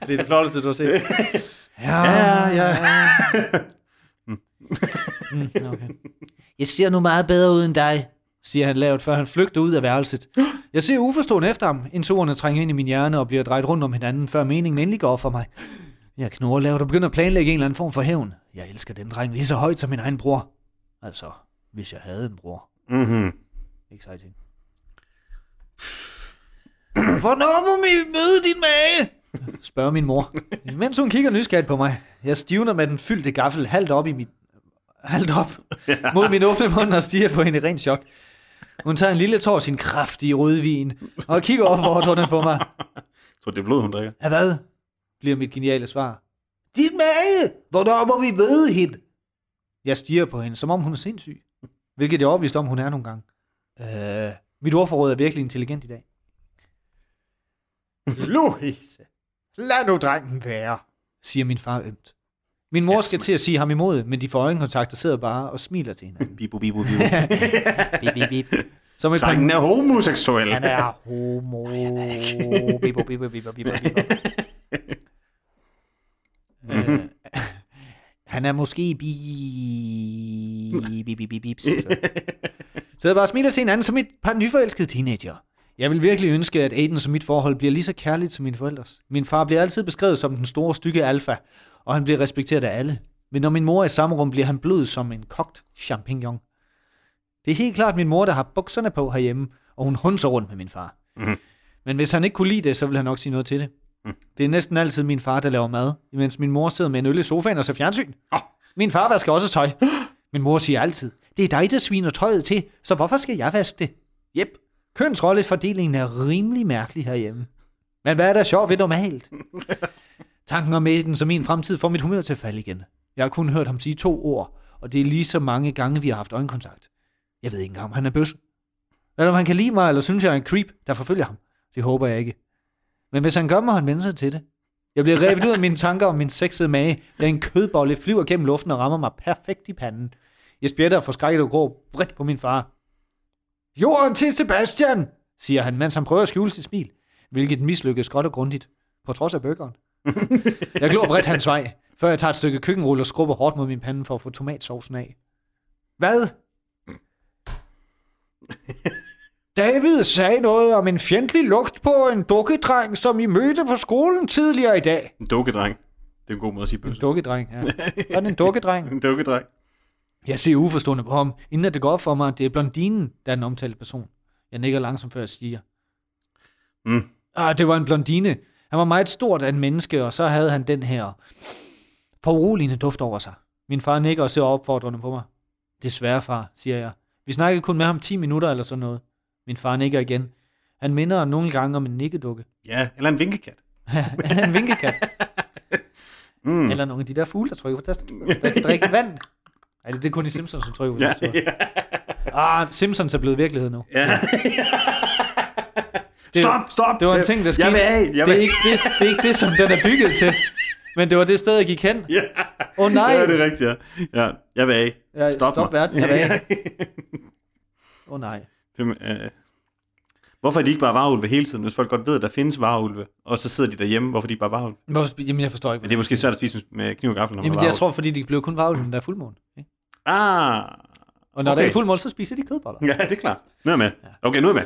er det flotteste, du har set. Ja. Okay. Jeg ser nu meget bedre ud end dig, siger han lavt, før han flygter ud af værelset. Jeg ser uforstående efter ham, indtil ordene trænger ind i min hjerne og bliver drejet rundt om hinanden, før meningen endelig går op for mig. Jeg knurrer lavt og begynder at planlægge en eller anden form for hævn. Jeg elsker den dreng lige så højt som min egen bror. Altså, hvis jeg havde en bror. Mhm. Exciting. Hvornår må vi møde din mage? Spørger min mor, mens hun kigger nysgerrigt på mig. Jeg stivner med den fyldte gaffel mod min åbne mund og stiger på hende i ren chok. Hun tager en lille tår af sin kraftige rødvin og kigger overfordrende på mig. Så det er blod, hun drikker. Af hvad? Bliver mit geniale svar. Din mage! Hvornår må vi møde hende? Jeg stiger på hende, som om hun er sindssyg. Hvilket jeg er overbevist om, hun er nogle gange. Mit ordforråd er virkelig intelligent i dag. Louise! Lad nu drengen være, siger min far ømt. Min mor skal til at sige ham imod, men de får øjenkontakt og sidder bare og smiler til hinanden. Bip. Drengen er homoseksuel. Han er homo. Han er måske sidder bare og smiler til hinanden som et par nyforelskede teenager. Jeg vil virkelig ønske, at Aiden som mit forhold bliver lige så kærligt som mine forældres. Min far bliver altid beskrevet som den store stykke alfa, og han bliver respekteret af alle. Men når min mor er i samme rum, bliver han blød som en kogt champignon. Det er helt klart min mor, der har bukserne på herhjemme, og hun hunser rundt med min far. Mm. Men hvis han ikke kunne lide det, så vil han nok sige noget til det. Mm. Det er næsten altid min far, der laver mad, imens min mor sidder med en øl i sofaen og ser fjernsyn. Oh. Min far vasker også tøj. Min mor siger altid, det er dig, der sviner tøjet til, så hvorfor skal jeg vaske det? Jep. Kønsrollefordelingen er rimelig mærkelig herhjemme. Men hvad er der sjovt ved normalt? Tanken om Aiden som min fremtid får mit humør til at falde igen. Jeg har kun hørt ham sige 2 ord, og det er lige så mange gange, vi har haft øjenkontakt. Jeg ved ikke engang, om han er bøsse. Eller om han kan lide mig, eller synes jeg er en creep, der forfølger ham. Det håber jeg ikke. Men hvis han kommer, han vender sig til det. Jeg bliver revet ud af mine tanker om min sexede mage, da en kødbolle flyver gennem luften og rammer mig perfekt i panden. Jeg spjætter og forskrækket og grå bredt på min far. Jorden til Sebastian, siger han, mens han prøver at skjule sit smil, hvilket mislykkes godt og grundigt, på trods af burgeren. Jeg glor bredt hans vej, før jeg tager et stykke køkkenrulle og skrubber hårdt mod min pande for at få tomatsovsen af. Hvad? David sagde noget om en fjendtlig lugt på en dukkedreng, som I mødte på skolen tidligere i dag. En dukkedreng? Det er en god måde at sige bøsse. En dukkedreng, ja. Sådan en dukkedreng. En dukkedreng. Jeg ser uforstående på ham, inden at det går op for mig, at det er blondinen, der er den omtalte person. Jeg nikker langsomt, før jeg siger. Mm. Ah, det var en blondine. Han var meget stort af en menneske, og så havde han den her foruroligende duft over sig. Min far nikker og ser opfordrende på mig. Desværre, far, siger jeg. Vi snakkede kun med ham 10 minutter eller sådan noget. Min far nikker igen. Han minder nogle gange om en nikkedukke. Ja, eller en vinkekat. Eller en vinkekat. Mm. Eller nogle af de der fugle, der trykker på tastaturet, der kan drikke vand. Altså, det er kun de Simpsons, som trykker på tastaturet. Ah, Simpsons er blevet virkelighed nu. Ja. Stop! Det var en ting, der skete. Det er ikke det, som den er bygget til. Men det var det sted, jeg gik hen. Åh nej! Ja, det er rigtigt, ja. Ja. Jeg vil af. Stop verden, jeg vil af. Åh nej. Hvorfor er de ikke bare varulve hele tiden, hvis folk godt ved, at der findes varulve, og så sidder de derhjemme, hvorfor er de ikke bare varulve? Jamen, jeg forstår ikke. Men det er måske svært at spise med kniv og gaffel, når man er varulve. Jeg tror, fordi de blev kun varulve, når der er fuldmåne. Ikke? Ah! Og når der er fuldmåne, så spiser de kødboller. Ja, det er klart. Nu er med. Okay, nu er med.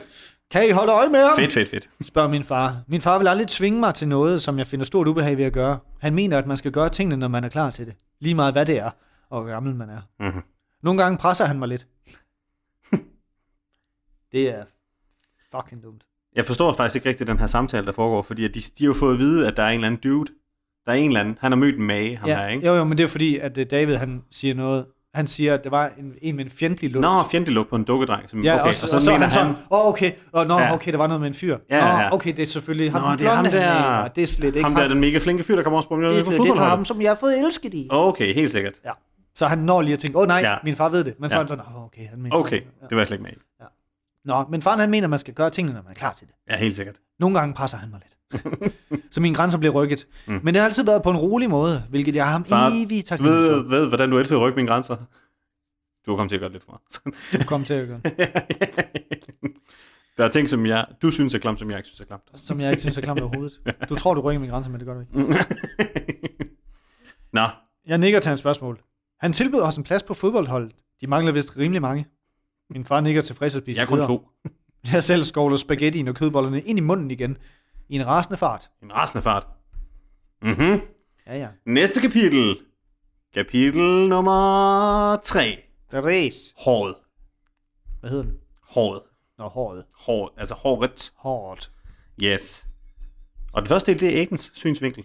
Kan I holde øje med ham? Fedt. Spørger min far. Min far vil aldrig tvinge mig til noget, som jeg finder stort ubehag ved at gøre. Han mener, at man skal gøre tingene, når man er klar til det. Lige meget hvad det er, og hvor gammel man er. Mm-hmm. Nogle gange presser han mig lidt. Det er fucking dumt. Jeg forstår faktisk ikke rigtigt den her samtale, der foregår, fordi at de har jo fået at vide, at der er en eller anden dude. Der er en eller anden. Han har mødt en mage, ham her, ikke? Jo, men det er fordi, at David, han siger noget. Han siger, at det var en med en fjendtlig lugt. Nå, fjendtlig lugt på en dukkedreng. Ja, okay. og så mener han... okay, der var noget med en fyr. Ja. Okay, det er selvfølgelig... Nå, det er ham der... Det er slet ikke ham. Ham der, den mega flinke fyr, der kommer også på mig. Det er ham, som jeg har fået elsket i. Okay, helt sikkert. Ja. Så han når lige at tænke, min far ved det. Men så er han sådan, okay, han mener... Okay, det var slet ikke med. Ja. Nå, men faren han mener, man skal gøre tingene, når man er klar til det. Ja, helt sikkert. Nogle gange presser han mig lidt. Så mine grænser bliver rykket. Mm. Men det har altid været på en rolig måde, hvilket jeg har ham evigt takket for. Ved, hvordan du elsker at rykke mine grænser? Du har kommet til at gøre det lidt for mig. Der er ting, som du synes er klamt, som jeg ikke synes er klamt. Som jeg ikke synes er klamt overhovedet. Du tror, du rykker mine grænser, men det gør du ikke. Nå. Jeg nikker til hans spørgsmål. Han tilbød os en plads på fodboldholdet. De mangler vist rimelig mange. Min far nikker tilfreds og spiser. Jeg er kun 2. Jeg selv skovler spaghettien og kødbollerne ind i munden igen. I en rasende fart. Mhm. Ja. Næste kapitel. Kapitel nummer 3. Therese. Håret. Hvad hedder den? Håret. Nå, håret. Håret, altså håret. Håret. Yes. Og den første del, det er Aidens synsvinkel.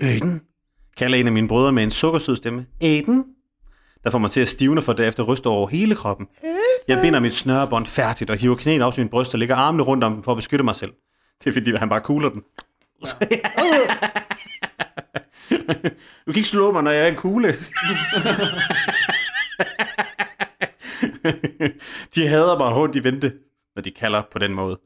Aiden? Kalder en af mine brødre med en sukkersød stemme. Aiden? Der får mig til at stivne for derefter ryster over hele kroppen. Jeg binder mit snørebånd færdigt og hiver knæene op til min bryst og lægger armene rundt om dem for at beskytte mig selv. Det er fordi, han bare kugler den. Ja. Du kan ikke slå mig, når jeg er en kugle. De hader bare ondt i vente, når de kalder på den måde.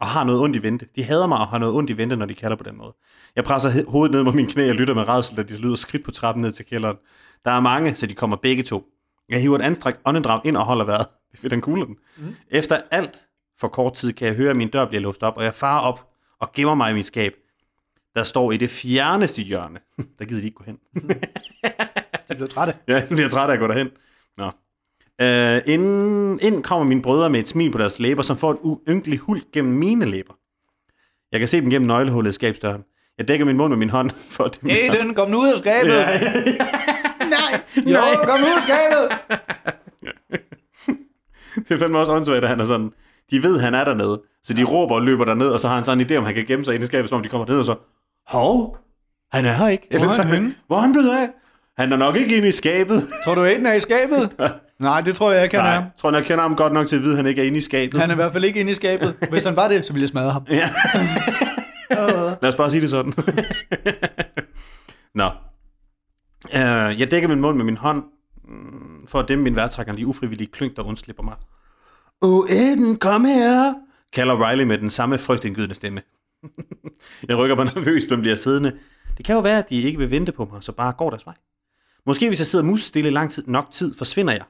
Og har noget ondt i vente. De hader mig og har noget ondt i vente, når de kalder på den måde. Jeg presser hovedet ned mod mine knæ og lytter med rædsel, da de lyder skridt på trappen ned til kælderen. Der er mange, så de kommer begge to. Jeg hiver et anstrengt åndedrag ind og holder vejret. Det er fedt, han kugler den. Mm. Efter alt for kort tid kan jeg høre, at min dør bliver låst op, og jeg farer op og gemmer mig i mit skab. Der står i det fjerneste hjørne. Der gider de ikke gå hen. De bliver trætte. Ja, de bliver trætte af at gå derhen. Nå. Inden kommer mine brødre med et smil på deres læber, som får et uynkeligt hul gennem mine læber. Jeg kan se dem gennem nøglehullet i skabsdøren. Jeg dækker min mund med min hånd for at dæmme. Aiden, kom nu ud af skabet! Ja. Nej, kom nu ud af skabet! Det fandt mig også åndssvagt, at han er sådan... De ved, han er dernede, så de råber og løber derned, og så har han sådan en idé, om han kan gemme sig inde i skabet, som om de kommer ned og så... Hov, han er her ikke. Eller sådan, hvor er han blevet af? Han er nok ikke inde i skabet. Tror du, Aiden er i skabet? Nej, det tror jeg ikke, han er. Jeg tror, jeg kender ham godt nok til at vide, at han ikke er inde i skabet. Han er i hvert fald ikke inde i skabet. Hvis han var det, så ville jeg smadre ham. Ja. Lad os bare sige det sådan. Nå. Jeg dækker min mund med min hånd, for at dæmme min vejrtrækker, de ufrivillige klynk, der undslipper mig. Åh, Aiden, kom her. kalder Riley med den samme frygtindgydende stemme. Jeg rykker mig nervøst, men bliver siddende. Det kan jo være, at de ikke vil vente på mig, så bare går deres vej. Måske hvis jeg sidder musestille lang tid, nok tid, forsvinder jeg.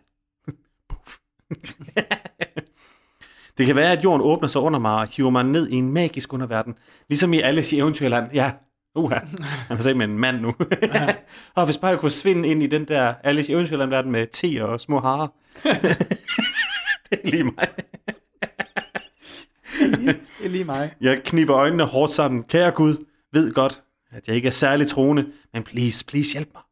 Det kan være, at jorden åbner sig under mig og hiver mig ned i en magisk underverden. Ligesom i Alice i Eventyrland. Ja, han har sagt med en mand nu. Og hvis bare jeg kunne svinde ind i den der Alice i Eventyrland-verden med te og små harer. Det er lige mig. Det er lige mig. Jeg knipper øjnene hårdt sammen. Kære Gud, ved godt, at jeg ikke er særlig troende, men please hjælp mig.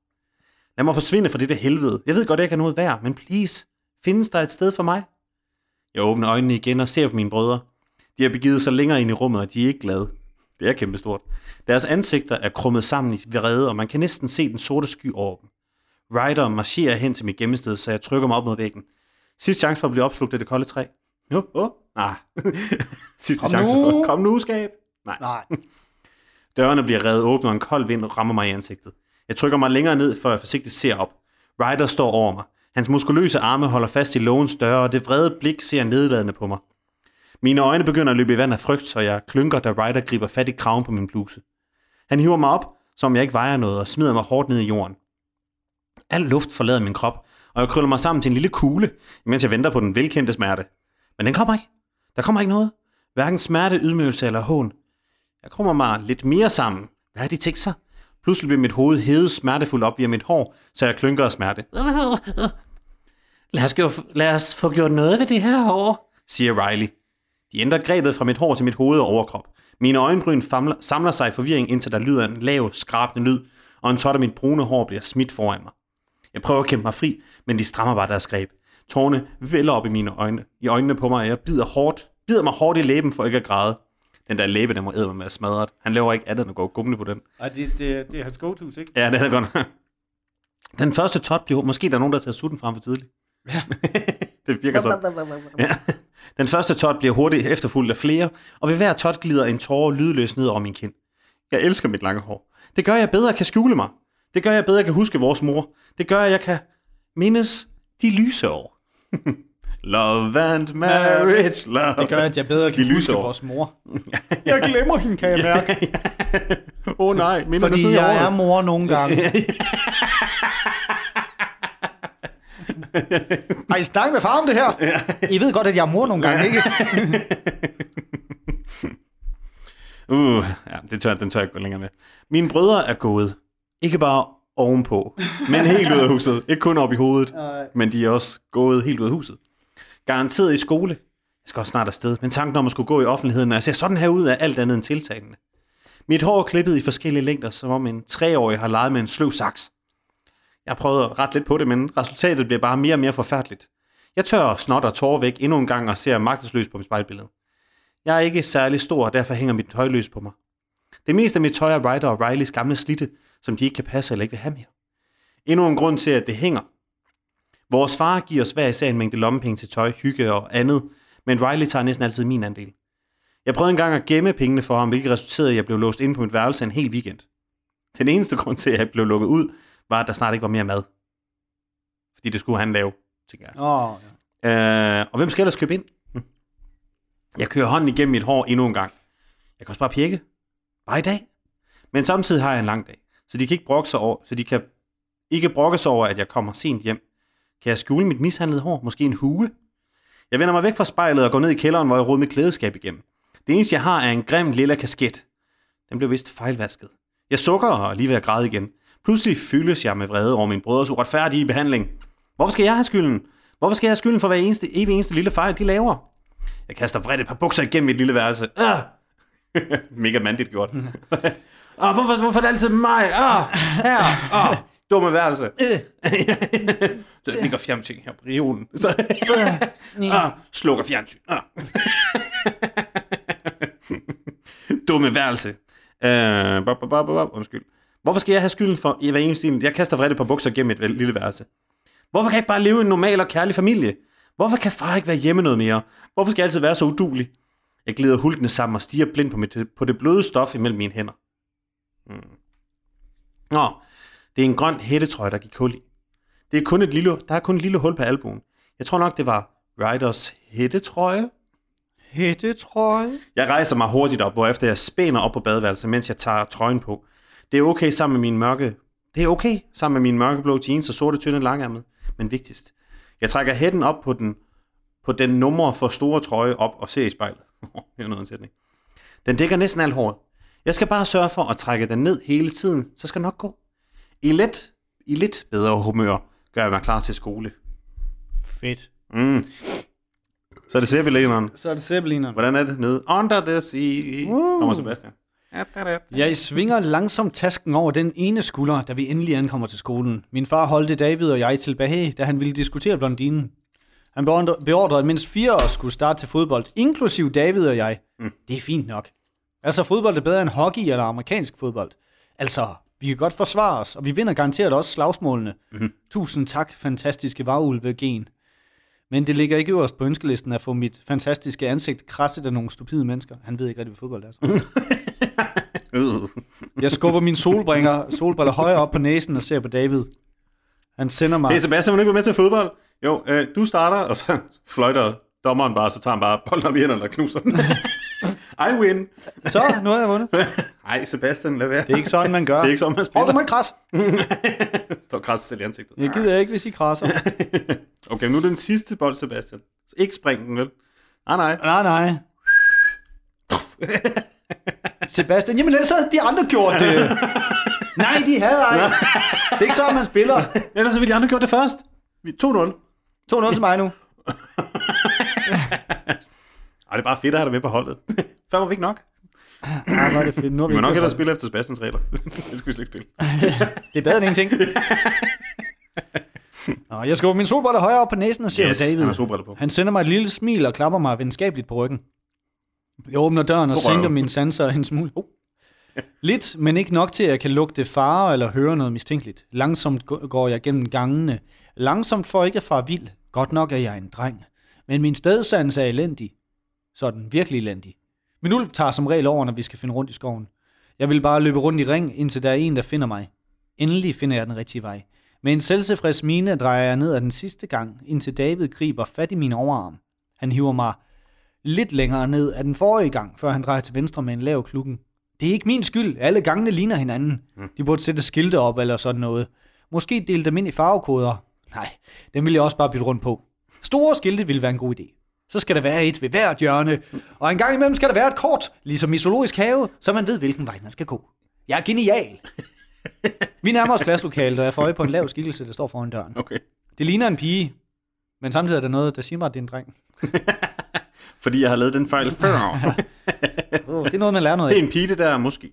Lad mig forsvinde fra det der helvede. Jeg ved godt, jeg ikke er noget værd, men please, findes der et sted for mig? Jeg åbner øjnene igen og ser på mine brødre. De har begivet sig længere ind i rummet, og de er ikke glade. Det er kæmpestort. Deres ansigter er krummet sammen i vrede, og man kan næsten se den sorte sky over dem. Ryder marcherer hen til mit gemmested, så jeg trykker mig op mod væggen. Sidste chance for at blive opslugt af det kolde træ. Nej. Sidste chance for at komme nu, skab. Nej. Dørene bliver revet åbne, og en kold vind rammer mig i ansigtet. Jeg trykker mig længere ned, før jeg forsigtigt ser op. Ryder står over mig. Hans muskuløse arme holder fast i lågens døre, og det vrede blik ser nedladende på mig. Mine øjne begynder at løbe i vand af frygt, så jeg klynker, da Ryder griber fat i kraven på min bluse. Han hiver mig op, som jeg ikke vejer noget, og smider mig hårdt ned i jorden. Al luft forlader min krop, og jeg krøller mig sammen til en lille kugle, mens jeg venter på den velkendte smerte. Men den kommer ikke. Der kommer ikke noget. Hverken smerte, ydmygelse eller hån. Jeg krummer mig lidt mere sammen. Hvad har de tænkt sig? Pludselig bliver mit hoved hævet smertefuldt op via mit hår, så jeg klynker af smerte. Lad os få gjort noget ved det her hår, siger Riley. De ændrer grebet fra mit hår til mit hoved og overkrop. Mine øjenbryn samler sig i forvirring, indtil der lyder en lav, skrabende lyd, og en tot af mit brune hår bliver smidt foran mig. Jeg prøver at kæmpe mig fri, men de strammer bare deres greb. Tårne vælder op i mine øjne, i øjnene på mig, og jeg bider mig hårdt i læben for ikke at græde. Den der læbe, der må æde mig med at smadre. Han laver ikke andet, og går gumle på den. Og det er hans go-tos, ikke? Ja, det er godt. Den første tot bliver... Måske der er nogen, der tager sutten frem for tidligt. Ja. Det virker sådan. Ja. Den første tot bliver hurtigt efterfulgt af flere, og ved hver tot glider en tåre lydløs ned over min kind. Jeg elsker mit lange hår. Det gør, jeg bedre kan skjule mig. Det gør, jeg bedre kan huske vores mor. Det gør, jeg kan mindes de lyse år. Love and marriage, love. Det gør, at jeg bedre kan huske vores mor. Jeg glemmer hende, kan jeg mærke. Åh oh, nej. Fordi jeg er mor nogle gange. Har I snakket med far om det her? I ved godt, at jeg er mor nogle gange, ikke? Ja, den tør jeg ikke gå længere med. Mine brødre er gået. Ikke bare ovenpå, men helt ud af huset. Ikke kun op i hovedet, men de er også gået helt ud af huset. Garanteret i skole. Jeg skal også snart afsted, men tanken om at skulle gå i offentligheden, når jeg ser sådan her ud, er alt andet end tiltalende. Mit hår er klippet i forskellige længder, som om en 3-årig har leget med en sløv saks. Jeg prøvede at rette lidt på det, men resultatet bliver bare mere og mere forfærdeligt. Jeg tør snot og tårer væk endnu en gang og ser magtesløs på mit spejlbillede. Jeg er ikke særlig stor, og derfor hænger mit tøj løs på mig. Det meste af mit tøj er Ryder og Rileys gamle slidte, som de ikke kan passe eller ikke vil have mere. Endnu en grund til, at det hænger. Vores far giver os hver især en mængde lommepenge til tøj, hygge og andet, men Riley tager næsten altid min andel. Jeg prøvede engang at gemme pengene for ham, hvilket resulterede i, at jeg blev låst inde på mit værelse en hel weekend. Den eneste grund til, at jeg blev lukket ud, var, at der snart ikke var mere mad. Fordi det skulle han lave, tænker jeg. Ja. Og hvem skal ellers købe ind? Jeg kører hånden igennem mit hår endnu en gang. Jeg kan også bare pjekke. Bare i dag. Men samtidig har jeg en lang dag, så de kan ikke brokke sig over, at jeg kommer sent hjem. Kan jeg skjule mit mishandlede hår? Måske en hue? Jeg vender mig væk fra spejlet og går ned i kælderen, hvor jeg roder mit klædeskab igennem. Det eneste, jeg har, er en grim lilla kasket. Den blev vist fejlvasket. Jeg sukker og er lige ved at græde igen. Pludselig fyldes jeg med vrede over min brødres uretfærdige behandling. Hvorfor skal jeg have skylden? Hvorfor skal jeg have skylden for hver evig eneste lille fejl, de laver? Jeg kaster vredt et par bukser igennem mit lille værelse. Mega mandigt gjort. Hvorfor er det altid mig? Her! Dumme værelse. Så ligger fjernsyn her på regionen. Slukker fjernsyn. Dumme værelse. Undskyld. Hvorfor skal jeg have skylden for hver eneste? Jeg kaster vredt et par bukser gennem et lille værelse. Hvorfor kan jeg ikke bare leve i en normal og kærlig familie? Hvorfor kan far ikke være hjemme noget mere? Hvorfor skal jeg altid være så uduelig? Jeg glider hulkende sammen og stiger blind på det bløde stof imellem mine hænder. Det er en grøn hættetrøje, der gik hul i. Der er kun et lille hul på albuen. Jeg tror nok, det var Ryders hættetrøje. hættetrøje. Jeg rejser mig hurtigt op, hvorefter jeg spænder op på badeværelset, mens jeg tager trøjen på. Det er okay sammen med mine mørkeblå jeans og sorte tynde langærmede, men vigtigst. Jeg trækker hætten op på den nummer for store trøje op og ser i spejlet. Det er noget en sætning. Den dækker næsten alt håret. Jeg skal bare sørge for at trække den ned hele tiden, så skal nok gå. I lidt bedre humør gør jeg mig klar til skole. Fedt. Mm. Så er det Zeppelineren. Hvordan er det nede? Under the sea. Kommer Sebastian. Jeg svinger langsomt tasken over den ene skulder, da vi endelig ankommer til skolen. Min far holdte David og jeg tilbage, da han ville diskutere blondinen. Han beordrede, at mindst 4 år skulle starte til fodbold, inklusiv David og jeg. Mm. Det er fint nok. Altså, fodbold er bedre end hockey eller amerikansk fodbold. Altså, vi kan godt forsvare os, og vi vinder garanteret også slagsmålene. Mm-hmm. Tusind tak, fantastiske varulve-gen. Men det ligger ikke øverst på ønskelisten at få mit fantastiske ansigt krasset af nogle stupide mennesker. Han ved ikke rigtig, hvad fodbold er. Jeg skubber mine solbriller højere op på næsen og ser på David. Han sender mig... Det er Sebastian, vil du ikke med til fodbold? Jo, du starter, og så fløjter dommeren bare, så tager han bare bolden op i hænderne og knuser den. I win. Så, nu har jeg vundet. Nej, Sebastian, lad være. Det er ikke sådan, man gør. Det er ikke sådan, man spiller. Åh, du må ikke krasse. Står krasset selv i ansigtet. Jeg gider ikke, hvis I krasser. Okay, nu er det den sidste bold, Sebastian. Så ikke spring den, vel? Nej. Sebastian, jamen ellers havde de andre gjort det. Nej, de havde ej. Det er ikke sådan, man spiller. Ellers ville de andre gjort det først. 2-0 til mig nu. Og det er bare fedt at have dig med på holdet. Før var vi ikke nok. Nej, var det fedt. Nu vi må nok hellere spille efter Sebastians regler. Det skal vi slet ikke spille. Det er bedre end ingenting. Nå, jeg skubber min solbriller højere op på næsen og ser på David. Han har solbriller på. Han sender mig et lille smil og klapper mig venskabeligt på ryggen. Jeg åbner døren og sænker mine sanser en smule. Lidt, men ikke nok til, at jeg kan lugte fare eller høre noget mistænkeligt. Langsomt går jeg gennem gangene. Langsomt for ikke at fare vild. Godt nok er jeg en dreng. Men min stedsans er elendig. Sådan virkelig elendig. Min ulv tager som regel over, når vi skal finde rundt i skoven. Jeg vil bare løbe rundt i ring, indtil der er en, der finder mig. Endelig finder jeg den rigtige vej. Med en selvtilfreds mine drejer jeg ned ad den sidste gang, indtil David griber fat i min overarm. Han hiver mig lidt længere ned ad den forrige gang, før han drejer til venstre med en lav klukken. Det er ikke min skyld. Alle gangene ligner hinanden. De burde sætte skilte op eller sådan noget. Måske dele dem ind i farvekoder. Nej, dem vil jeg også bare bytte rundt på. Store skilte ville være en god idé. Så skal der være et ved hvert hjørne, og en gang imellem skal der være et kort, ligesom i zoologisk have, så man ved, hvilken vej man skal gå. Jeg er genial. Vi nærmer os klasselokalet, og jeg får øje på en lav skikkelse, der står foran døren. Okay. Det ligner en pige, men samtidig er der noget, der siger mig, at det er en dreng. Fordi jeg har lavet den fejl før. Det er noget, man lærer noget af. Det er en pige, det der måske.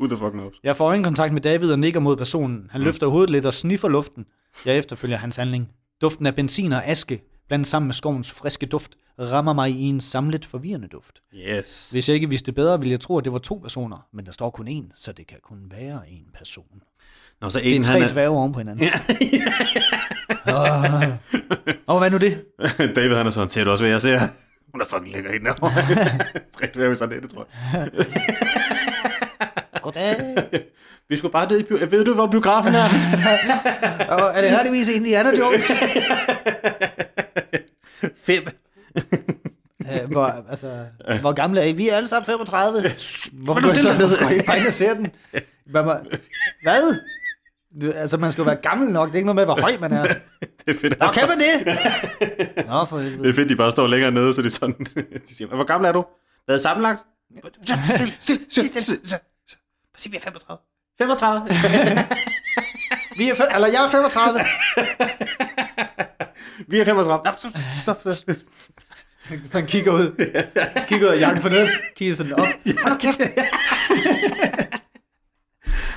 Who the fuck knows? Jeg får øjenkontakt med David og nikker mod personen. Han løfter hovedet lidt og sniffer luften. Jeg efterfølger hans handling. Duften af benzin og aske, blandt sammen med skovens friske duft, rammer mig i en samlet forvirrende duft. Yes. Hvis jeg ikke vidste bedre, ville jeg tro, at det var 2 personer, men der står kun 1, så det kan kun være 1 person. Nå, så det er 3 dværge oven på hinanden. Hvad nu det? David, han er sådan, tæt også, hvad jeg ser. Hun er fucking lækker hende. 3 dværge, sådan det, tror jeg. Goddag. Vi skulle bare ned i biografen. Ved du, hvor biografen er? Og er det rettigvis Indiana Jones? 5. Hvor gamle er I? Vi er alle sammen 35. Hvorfor er du sådan noget? Bare ikke ser den. Hvad? Altså, man skal jo være gammel nok. Det er ikke noget med, hvor høj man er. Det er fedt. Nå, kan man det? Nå, for helvede. Det er fedt, de bare står længere nede, så det er sådan. De siger, hvor gammel er du? Hvad sammenlagt? Stil. Sig, vi er 35. 35? Jeg er 35. Vi er 35. Så han kigger ud. Kigger ud af jakken for ned. Kigger sådan op. Hold kæft.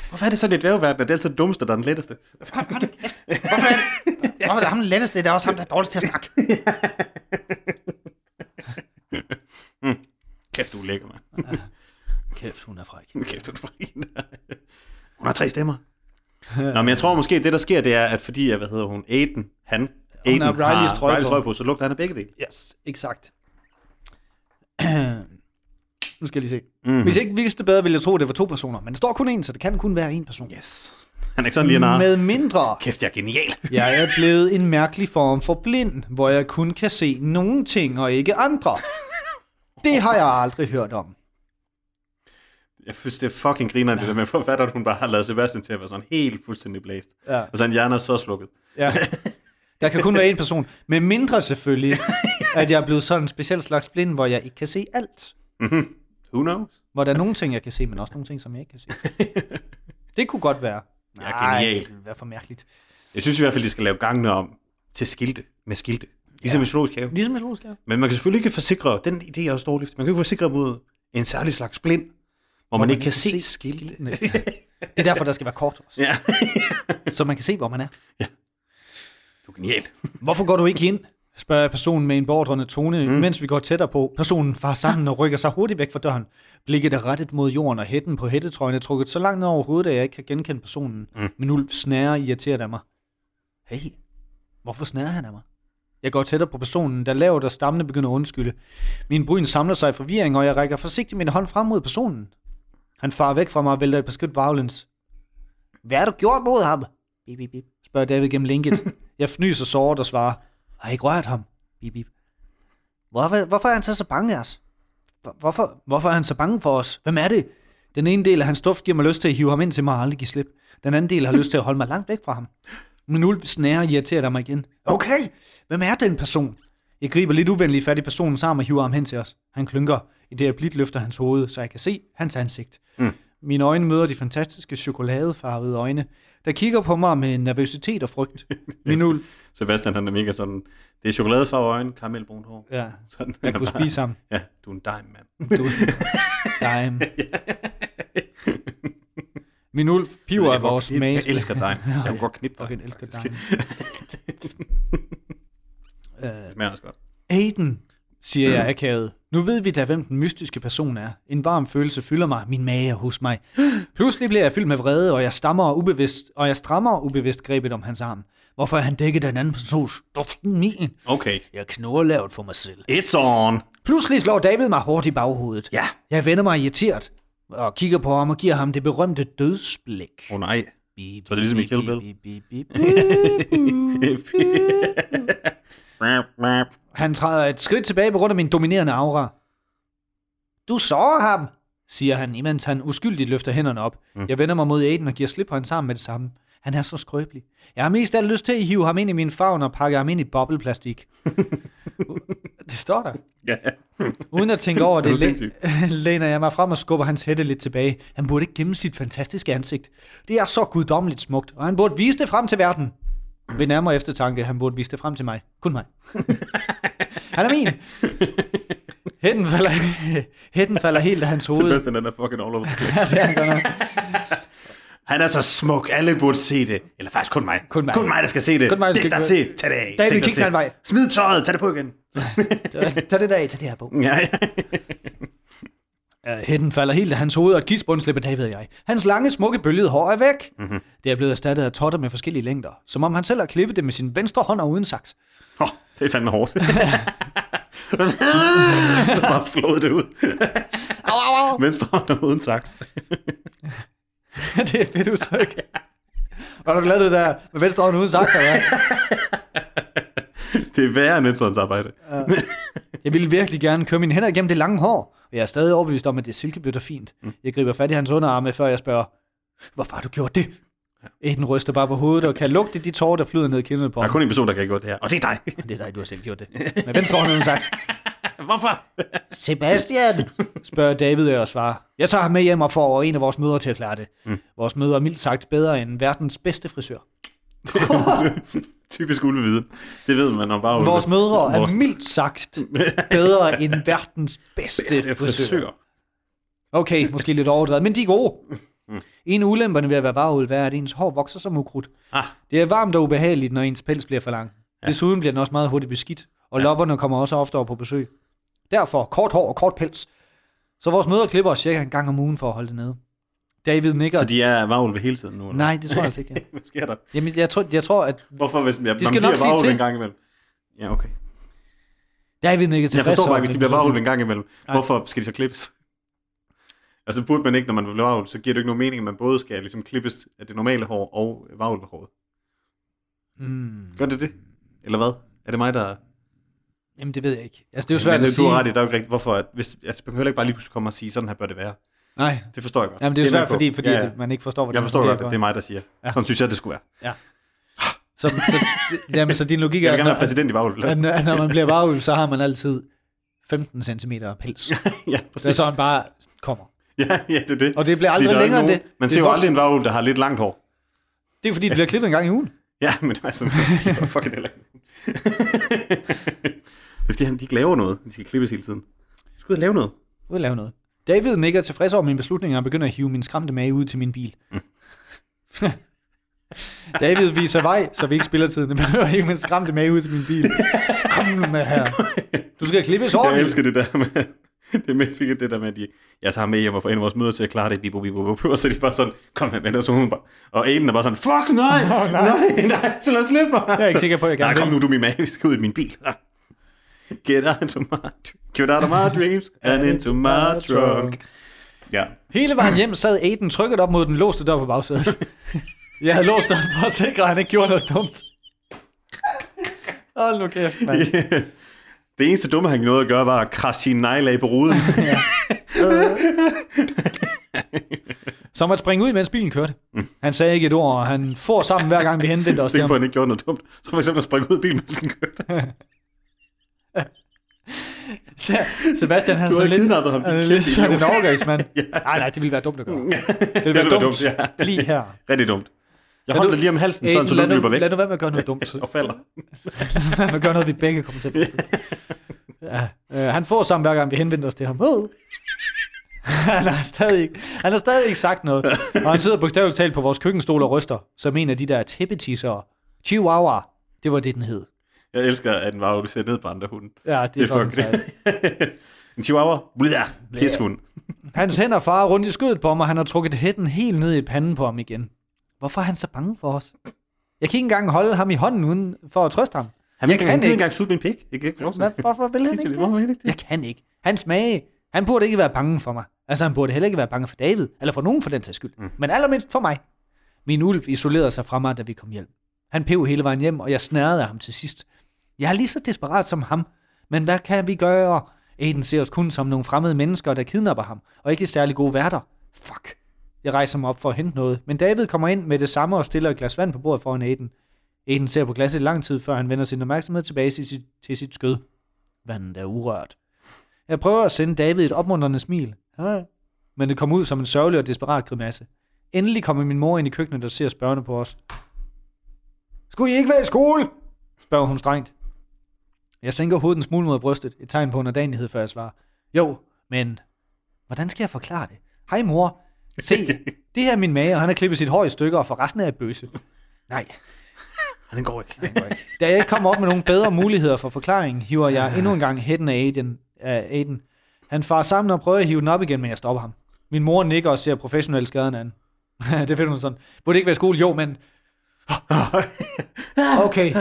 Hvorfor er det sådan et dværgeverden? Det er altid den dummeste, der er den letteste. Hold kæft. Hvorfor er det ham den letteste? Det er også ham, der er dårligst til at snakke. Kæft, du lækker, mand. Kæft, hun er fræk. Hun har 3 stemmer. Nå, men jeg tror måske, det der sker, det er, at fordi, Aiden har Rileys trøje på, så lugter han af begge dele. Yes, exakt. Nu skal jeg lige se. Mm-hmm. Hvis ikke vidste bedre, ville jeg tro, det var 2 personer, men det står kun 1, så det kan kun være 1 person. Yes. Han er ikke sådan lige en med mindre. Kæft, jeg er genial. Jeg er blevet en mærkelig form for blind, hvor jeg kun kan se nogle ting og ikke andre. Det har jeg aldrig hørt om. Jeg synes, det er fucking grineren, det der med forfatter, hun bare har lavet Sebastian til at være sådan helt fuldstændig blæst. Ja. Altså, en hjerne er så slukket. Ja. Der kan kun være en person, med mindre selvfølgelig, at jeg er blevet sådan en speciel slags blind, hvor jeg ikke kan se alt. Mm-hmm. Who knows? Hvor der er nogle ting, jeg kan se, men også nogle ting, som jeg ikke kan se. Det kunne godt være. Nej, ja, det ville være for mærkeligt. Jeg synes i hvert fald, de skal lave gangene om til skilte med skilte. Ligesom i zoologisk have. Ligesom i zoologisk have. Men man kan selvfølgelig ikke forsikre, den idé er også dårlig, man kan ikke forsikre mod en særlig slags blind, hvor man ikke kan se skilte. Ja. Det er derfor, der skal være kort også. Ja. Så man kan se, hvor man er. Ja. Du er genial. Hvorfor går du ikke ind? Spørger personen med en beordrende tone, mens vi går tættere på. Personen farer sammen og rykker sig hurtigt væk fra døren. Blikket er rettet mod jorden, og hætten på hættetrøjen er trukket så langt ned over hovedet, at jeg ikke kan genkende personen. Men Ulf snærer irriteret af mig. Hey, hvorfor snærer han af mig? Jeg går tættere på personen, der lavt og stammende begynder at undskylde. Min bryn samler sig i forvirring, og jeg rækker forsigtigt min hånd frem mod personen. Han farer væk fra mig og vælter et beskidt baglæns. Hvad har du gjort mod ham? Bip, bip, bip, spørger David gennem linket. Jeg fnyser såret og svarer. Har I ikke rørt ham? Bip, bip. Hvorfor er han så bange af os? Hvorfor er han så bange for os? Hvem er det? Den ene del af hans duft giver mig lyst til at hive ham ind til mig og aldrig give slip. Den anden del har lyst til at holde mig langt væk fra ham. Men nu snærer og irriterer mig igen. Okay, hvem er den person? Jeg griber lidt uvenlig fat i personen sammen og hiver ham hen til os. Han klynker, i det jeg blidt løfter hans hoved, så jeg kan se hans ansigt. Mine øjne møder de fantastiske chokoladefarvede øjne, der kigger på mig med nervøsitet og frygt. Min Sebastian, han er mega sådan, det er chokoladefarvede øjne, karamelbrun hår. Ja, sådan, jeg kunne spise ham. Ja, du er en dime, mand. Du er en dime. Min Ulf piver af vores magesmæk. Jeg elsker dime. Jeg kunne godt knippe dig. Jeg elsker dime. Det smager også godt. Aiden, siger jeg akavet. Nu ved vi da, hvem den mystiske person er. En varm følelse fylder mig, min mage hos mig. Pludselig bliver jeg fyldt med vrede, og jeg strammer ubevidst grebet om hans arm. Hvorfor er han dækket af en anden persons duften min? Okay. Jeg knurrer lavt for mig selv. It's on! Pludselig slår David mig hårdt i baghovedet. Ja. Jeg vender mig irriteret og kigger på ham og giver ham det berømte dødsblik. Åh nej. Så er det ligesom i Kill Bill. Han træder et skridt tilbage på grund af min dominerende aura. Du sårer ham, siger han, imens han uskyldigt løfter hænderne op. Jeg vender mig mod Aiden og giver slip på hans arm med det samme. Han er så skrøbelig. Jeg har mest alt lyst til at hive ham ind i min favn og pakke ham ind i bobleplastik. Det står der. Uden at tænke over det, læner jeg mig frem og skubber hans hætte lidt tilbage. Han burde ikke gemme sit fantastiske ansigt. Det er så guddommeligt smukt, og han burde vise det frem til verden. Ved nærmere eftertanke, han burde vise det frem til mig. Kun mig. Han er min. Hætten falder helt af hans hoved. Sebastian, han er fucking all over the place. Han er så smuk. Alle burde se det. Eller faktisk kun mig. Kun mig, der skal se det. Dæk dig til. Tag det af. David, kig den vej. Smid tøjet. Tag det på igen. Tag det der af. Tag det her på. Ja, ja. Hætten falder helt af hans hoved, og et kisbund slipper David og jeg. Hans lange, smukke, bølgede hår er væk. Det er blevet erstattet af totter med forskellige længder. Som om han selv har klippet det med sin venstre hånd og uden saks. Det er fandme hårdt. Så bare flåede det ud. Venstre hånd og uden saks. Det er et fedt udtryk. Var du glad, du der med venstre hånd uden saks? Det er værre end et arbejde. Jeg ville virkelig gerne køre mine hænder igennem det lange hår. Og jeg er stadig overbevist om, at det er silkeblødt og fint. Jeg griber fat i hans underarme, før jeg spørger, hvorfor har du gjort det? Aiden ryster bare på hovedet og kan lugte de tårer, der flyder ned i kinderne på ham. Der er kun en person, der kan gøre det her, og det er dig. Du har selv gjort det. Men venstre hånd uden saks. Hvorfor? Sebastian, spørger David og svarer. Jeg tager ham med hjem og får en af vores mødre til at klare det. Vores mødre er mildt sagt bedre end verdens bedste frisør. Typisk ulveviden. Det ved man om bare. Vores mødre er mildt sagt bedre end verdens bedste frisør. Okay, måske lidt overdrevet, men de er gode. En af ulemperne ved at være varulv er, at ens hår vokser som ukrudt. Det er varmt og ubehageligt, når ens pels bliver for lang. Desuden bliver den også meget hurtigt beskidt, og lopperne kommer også ofte over på besøg. Derfor kort hår og kort pels. Så vores mødre klipper os cirka en gang om ugen for at holde det nede. David nikker. Så de er varulve hele tiden nu? Eller? Nej, det tror jeg altså ikke. Ja. Hvad sker der? Jamen, jeg tror, at... Hvorfor? Hvis man bliver varulve en gang imellem. Ja, okay. David nikker tilfreds. Jeg forstår bare, hvis de bliver varulve en gang imellem. Hvorfor skal de så klippes? Og så burde man ikke, når man bliver vavl, så giver det ikke nogen mening, at man både skal ligesom klippes af det normale hår og vavlehåret. Mm. Gør det det? Eller hvad? Er det mig, der... Jamen, det ved jeg ikke. Altså, det er jo svært at sige. Du har ret i, der er jo ikke rigtigt, hvorfor... At, hvis, altså, man kan heller ikke bare lige pludselig komme og sige, sådan her bør det være. Nej. Det forstår jeg godt. Jamen, det er jo svært, fordi ja, ja. Det, man ikke forstår, hvad det er. Jeg forstår godt, at det er mig, der siger. Ja. Sådan synes jeg, det skulle være. Ja. Jamen, så din logik er... Jeg vil gerne være præsident i vavl. Når man bliver vavl, så har man altid 15 centimeter pels. Ja, præcis. Det er så, han bare kommer. Ja, det er det. Og det bliver aldrig længere nogen, end det. Man ser jo aldrig en vavl, der har lidt langt hår. Det er fordi, det bliver klippet en gang i ugen. Ja, men det var simpelthen... Fucking heller ikke. Det er fordi, de ikke laver noget. De skal klippes hele tiden. De skal ud og lave noget. David nikker tilfreds over mine beslutninger og begynder at hive min skræmte mage ud til min bil. Mm. David viser vej, så vi ikke spiller tiden. Det behøver ikke min skræmte mage ud til min bil. Kom nu med her. Du skal klippes ordentligt. Jeg elsker det der med... Jeg tager med hjem og får en af vores møder til at klare det, og så er de bare sådan, kom her, venter, så hun bare, og Aiden er bare sådan, fuck nej, nej, så lad os slippe mig. Jeg er ikke sikker på, at jeg gerne vil. Nej, kom nu, du min mand, vi skal ud i min bil. Get out of my dreams, and into my trunk. Ja. Hele vejen hjem sad Aiden trykket op mod den låste dør på bagsædet. Jeg havde låst døren for at sikre, at han ikke gjorde noget dumt. Hold nu kæft, mand. Yeah. Det eneste dumme, han nåede at gøre, var at krasse sine negle af på ruden. Som at springe ud, mens bilen kørte. Han sagde ikke et ord, og han får sammen hver gang, vi henvendte os til ham. Det er ikke, ikke gjorde noget dumt. Så for eksempel at springe ud af bilen, mens den kørte. Ja, Sebastian, han er så lidt... ham, han er lidt sådan en overgangsmand. Nej, det ville være dumt at gøre. Det ville være dumt. Ja. Lige her. Rigtig dumt. Jeg holder lige om halsen, sådan, så du løber væk. Lad nu være med at gøre noget dumt. Og falder. Lad nu være med at gøre noget, vi begge kommer til at han får sammen hver gang, vi henvender os til ham. Han har stadig ikke sagt noget. Og han sidder bogstaveligt talt på vores køkkenstol og ryster, som en af de der tæppetissere. Chihuahua, det var det, den hed. Jeg elsker, at den var jo ser ned på andre hunden. Ja, det er fucking sejt. En chihuahua, pishund. Hans hænder farer rundt i skødet på mig, og han har trukket hætten helt ned i panden på ham igen. Hvorfor er han så bange for os? Jeg kan ikke engang holde ham i hånden uden for at trøste ham. Jeg kan ikke engang suge min pik. Hvorfor vil han ikke det? Jeg kan ikke. Hans mage. Han burde ikke være bange for mig. Altså, han burde heller ikke være bange for David. Eller for nogen for den sags skyld. Mm. Men allermindst for mig. Min ulv isolerede sig fra mig, da vi kom hjem. Han pev hele vejen hjem, og jeg snærede af ham til sidst. Jeg er lige så desperat som ham. Men hvad kan vi gøre? Aiden ser os kun som nogle fremmede mennesker, der kidnapper ham. Og ikke særlig gode værter. Fuck. Jeg rejser mig op for at hente noget, men David kommer ind med det samme og stiller et glas vand på bordet foran Aiden. Aiden ser på glasset i lang tid, før han vender sin opmærksomhed tilbage til sit skød. Vandet er urørt. Jeg prøver at sende David et opmuntrende smil, men det kom ud som en sørgelig og desperat grimasse. Endelig kommer min mor ind i køkkenet og ser spørgende på os. Skulle I ikke være i skole? Spørger hun strengt. Jeg sænker hovedet en smule mod brystet, et tegn på underdanighed, før jeg svarer. Jo, men hvordan skal jeg forklare det? Hej mor. Se, det her er min mage, og han har klippet sit hår i stykker, og for resten er jeg bøsse. Nej, den går ikke. Da jeg ikke kommer op med nogle bedre muligheder for forklaringen, hiver jeg endnu en gang hætten af Aiden. Han farer sammen og prøver at hive den op igen, men jeg stopper ham. Min mor nikker og ser professionelt skaden an. Det finder hun sådan. Burde det ikke være skole? Jo, men... Okay,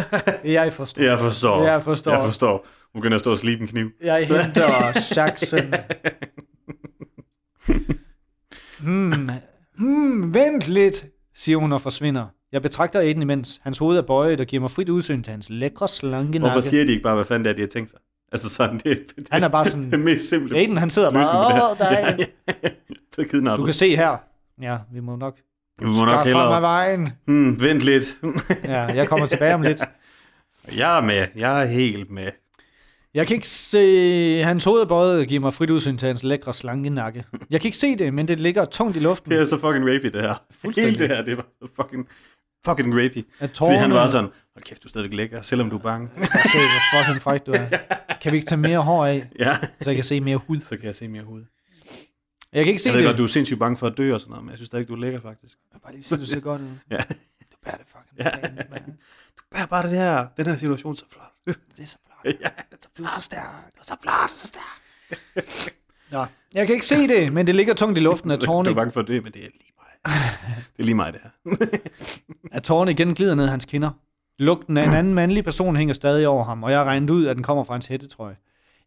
jeg forstår. Hun begynder at stå og slibe en kniv. Jeg henter saksen. Vent lidt, siger hun og forsvinder. Jeg betragter Aiden imens. Hans hoved er bøjet og giver mig frit udsyn til hans lækre slanke nakke. Hvorfor siger de ikke bare, hvad fanden det er, de har tænkt sig? Altså sådan, det han er bare sådan, det mest simple. Aiden, han sidder bare, nej. Du kan se her. Ja, vi må nok skaffe mig af vejen. Vent lidt. Ja, jeg kommer tilbage om lidt. Jeg er med. Jeg er helt med. Jeg kan ikke se... Hans hoved er bøjet og giver mig frit udsyn til hans lækre slanke nakke. Jeg kan ikke se det, men det ligger tungt i luften. Det er så fucking rapey, det her. Fuldstændig. Hele det her, det var så fucking rapey. Fordi han var sådan, hold kæft, du er stadigvæk lækker, selvom du er bange. Jeg kan se, hvor fucking fræk du er. Kan vi ikke tage mere hår af? Ja. Så jeg kan se mere hud. Jeg kan ikke se det. Jeg ved godt, du er sindssygt bange for at dø og sådan noget, men jeg synes stadig, du er lækker, faktisk. Jeg bare lige sige, du ser godt ud. Ja. Du bærer det fucking. Ja. Du bærer bare det her. Den her situation så flot. Det er så flot. Ja, du er så stærk. Ja, jeg kan ikke se det, men det ligger tungt i luften af tårne. Du er bange for at dø, men det er lige mig. Det er lige mig, det her. At tårne igen glider ned hans kinder. Lugten af en anden mandlig person hænger stadig over ham, og jeg har regnet ud, at den kommer fra hans hættetrøje.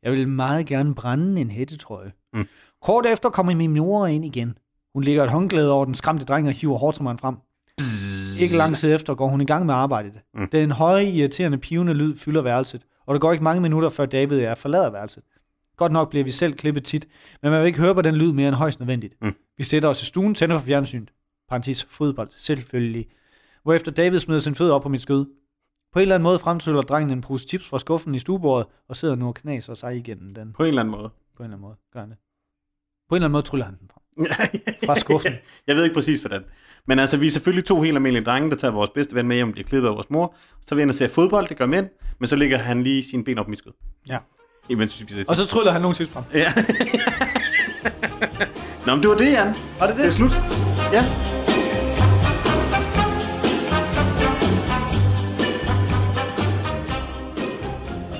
Jeg ville meget gerne brænde en hættetrøje. Mm. Kort efter kommer min mor ind igen. Hun lægger et håndklæde over den skræmte dreng og hiver hårdtrummeren frem. Bzzz. Ikke lang tid efter går hun i gang med arbejdet. Mm. Den høje, irriterende, pivende lyd fylder værelset, og der går ikke mange minutter, før David og jeg forlader værelset. Godt nok bliver vi selv klippet tit, men man vil ikke høre på den lyd mere end højst nødvendigt. Mm. Vi sætter os i stuen, tænder for fjernsynet. Parentes fodbold, selvfølgelig. Hvorefter David smider sin fødder op på mit skød. På en eller anden måde fremtøller drengen en pose chips fra skuffen i stuebordet, og sidder nu og knaser sig igennem den. På en eller anden måde. På en eller anden måde, gør han det. På en eller anden måde tryller han den fra skuffen. Jeg ved ikke præcis, hvordan. Men altså, vi er selvfølgelig to helt almindelige drenge, der tager vores bedste ven med hjem, bliver klippet af vores mor. Så vil han se fodbold, det gør mænd, men så ligger han lige sine ben op i mit skød. Ja. Og så tryller han nogle tips frem. Ja. Nå, men det var det, Jan. Var det det? Det er slut. Ja.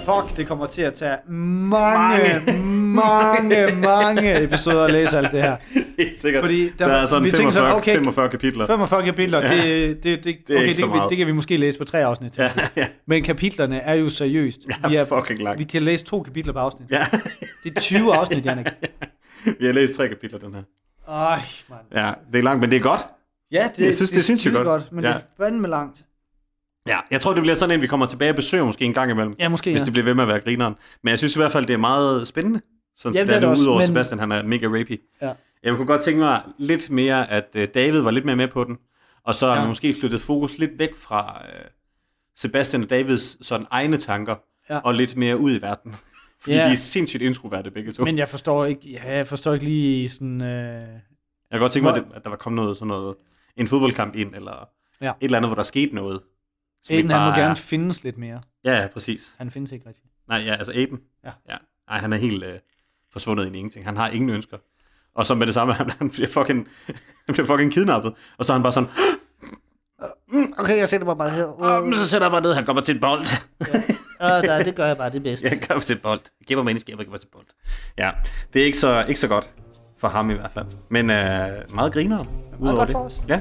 Fuck, det kommer til at tage mange episoder at læse alt det her. Helt sikkert. Fordi der er sådan 45 kapitler. 45 kapitler, ja. Det kan vi måske læse på 3 afsnit. Ja, ja. Men kapitlerne er jo seriøst. Ja, vi er fucking langt. Vi kan læse 2 kapitler på afsnit. Ja. Det er 20 afsnit, Jannik. Ja. Vi har læst 3 kapitler, den her. Ej, mand. Ja, det er langt, men det er godt. Ja, jeg synes, det er sindssygt godt. Men det er fandme langt. Ja, jeg tror, det bliver sådan en, vi kommer tilbage og besøger måske en gang imellem. Ja, måske, hvis det bliver ved med at være grineren. Men jeg synes i hvert fald, det er meget spændende. Sådan jamen, det er det også, udover men... Sebastian, han er mega rapey. Ja. Jeg kunne godt tænke mig lidt mere, at David var lidt mere med på den. Og så har man måske flyttet fokus lidt væk fra Sebastian og Davids sådan egne tanker. Ja. Og lidt mere ud i verden. Fordi de er sindssygt introverte begge to. Men jeg forstår ikke lige sådan... Jeg kunne godt tænke mig, at der var kommet noget, sådan noget, en fodboldkamp ind, eller et eller andet, hvor der skete noget. Aiden, han må gerne findes lidt mere. Ja, præcis. Han findes ikke rigtigt. Nej, ja, altså Aiden. Ja. Ja. Nej, han er helt forsvundet ind i ingenting. Han har ingen ønsker. Og så med det samme, han bliver fucking kidnappet. Og så er han bare sådan... Okay, jeg sætter mig bare her. Så sætter jeg bare ned, han kommer til et bold. Ja. Nej, det gør jeg bare det bedste. Jeg kommer til et bold. Jeg giver mig ind i skæber, jeg kommer til et bold. Ja, det er ikke så godt for ham i hvert fald. Men meget griner. Meget godt for os. Ja,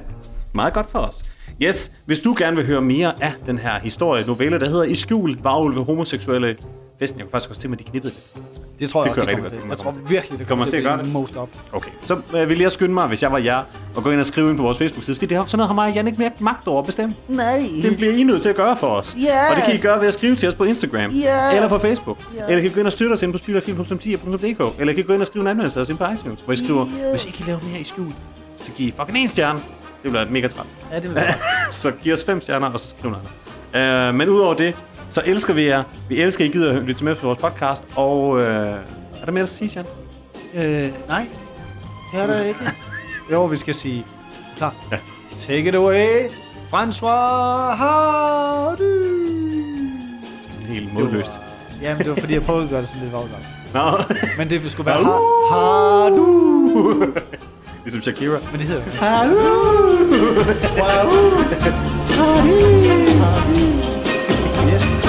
meget godt for os. Yes, hvis du gerne vil høre mere af den her historie-novelle, der hedder Iskjul, varulve, homoseksuelle... Festen, jeg kunne faktisk også til med, de knippede det. Det tror jeg det også, det kommer til. Jeg tror virkelig, det kommer til at gøre det. Most up. Okay, så vil jeg skynde mig, hvis jeg var jer, og gå ind og skrive ind på vores Facebook-side, fordi det her sådan noget har mig og Jan ikke mere magt over at bestemme. Nej. Det bliver I nødt til at gøre for os. Yeah. Og det kan I gøre ved at skrive til os på Instagram, eller på Facebook, eller kan I gå ind og støtte os ind på spillerfilm.10.dk, eller kan I gå ind og skrive en anmeldelse af os ind på iTunes, hvor I skriver, hvis I kan lave mere Iskjul, så giv fucking 1 stjerne. Det bliver et mega træt. Ja, det bliver så giv os 5 stjerner, og så skriv noget. Men udover det, så elsker vi jer. Vi elsker, I gider at lytte med på vores podcast. Og er der mere at sige, Jan? Nej. Det er der ikke. Jo, vi skal sige klar. Ja. Take it away, François Hardy. Helt modløst. Jamen, det var fordi, jeg prøvede at gøre det sådan lidt vagtgang. No. Men det skulle være Hardy. Ligesom Shakira. Men det hedder Yes.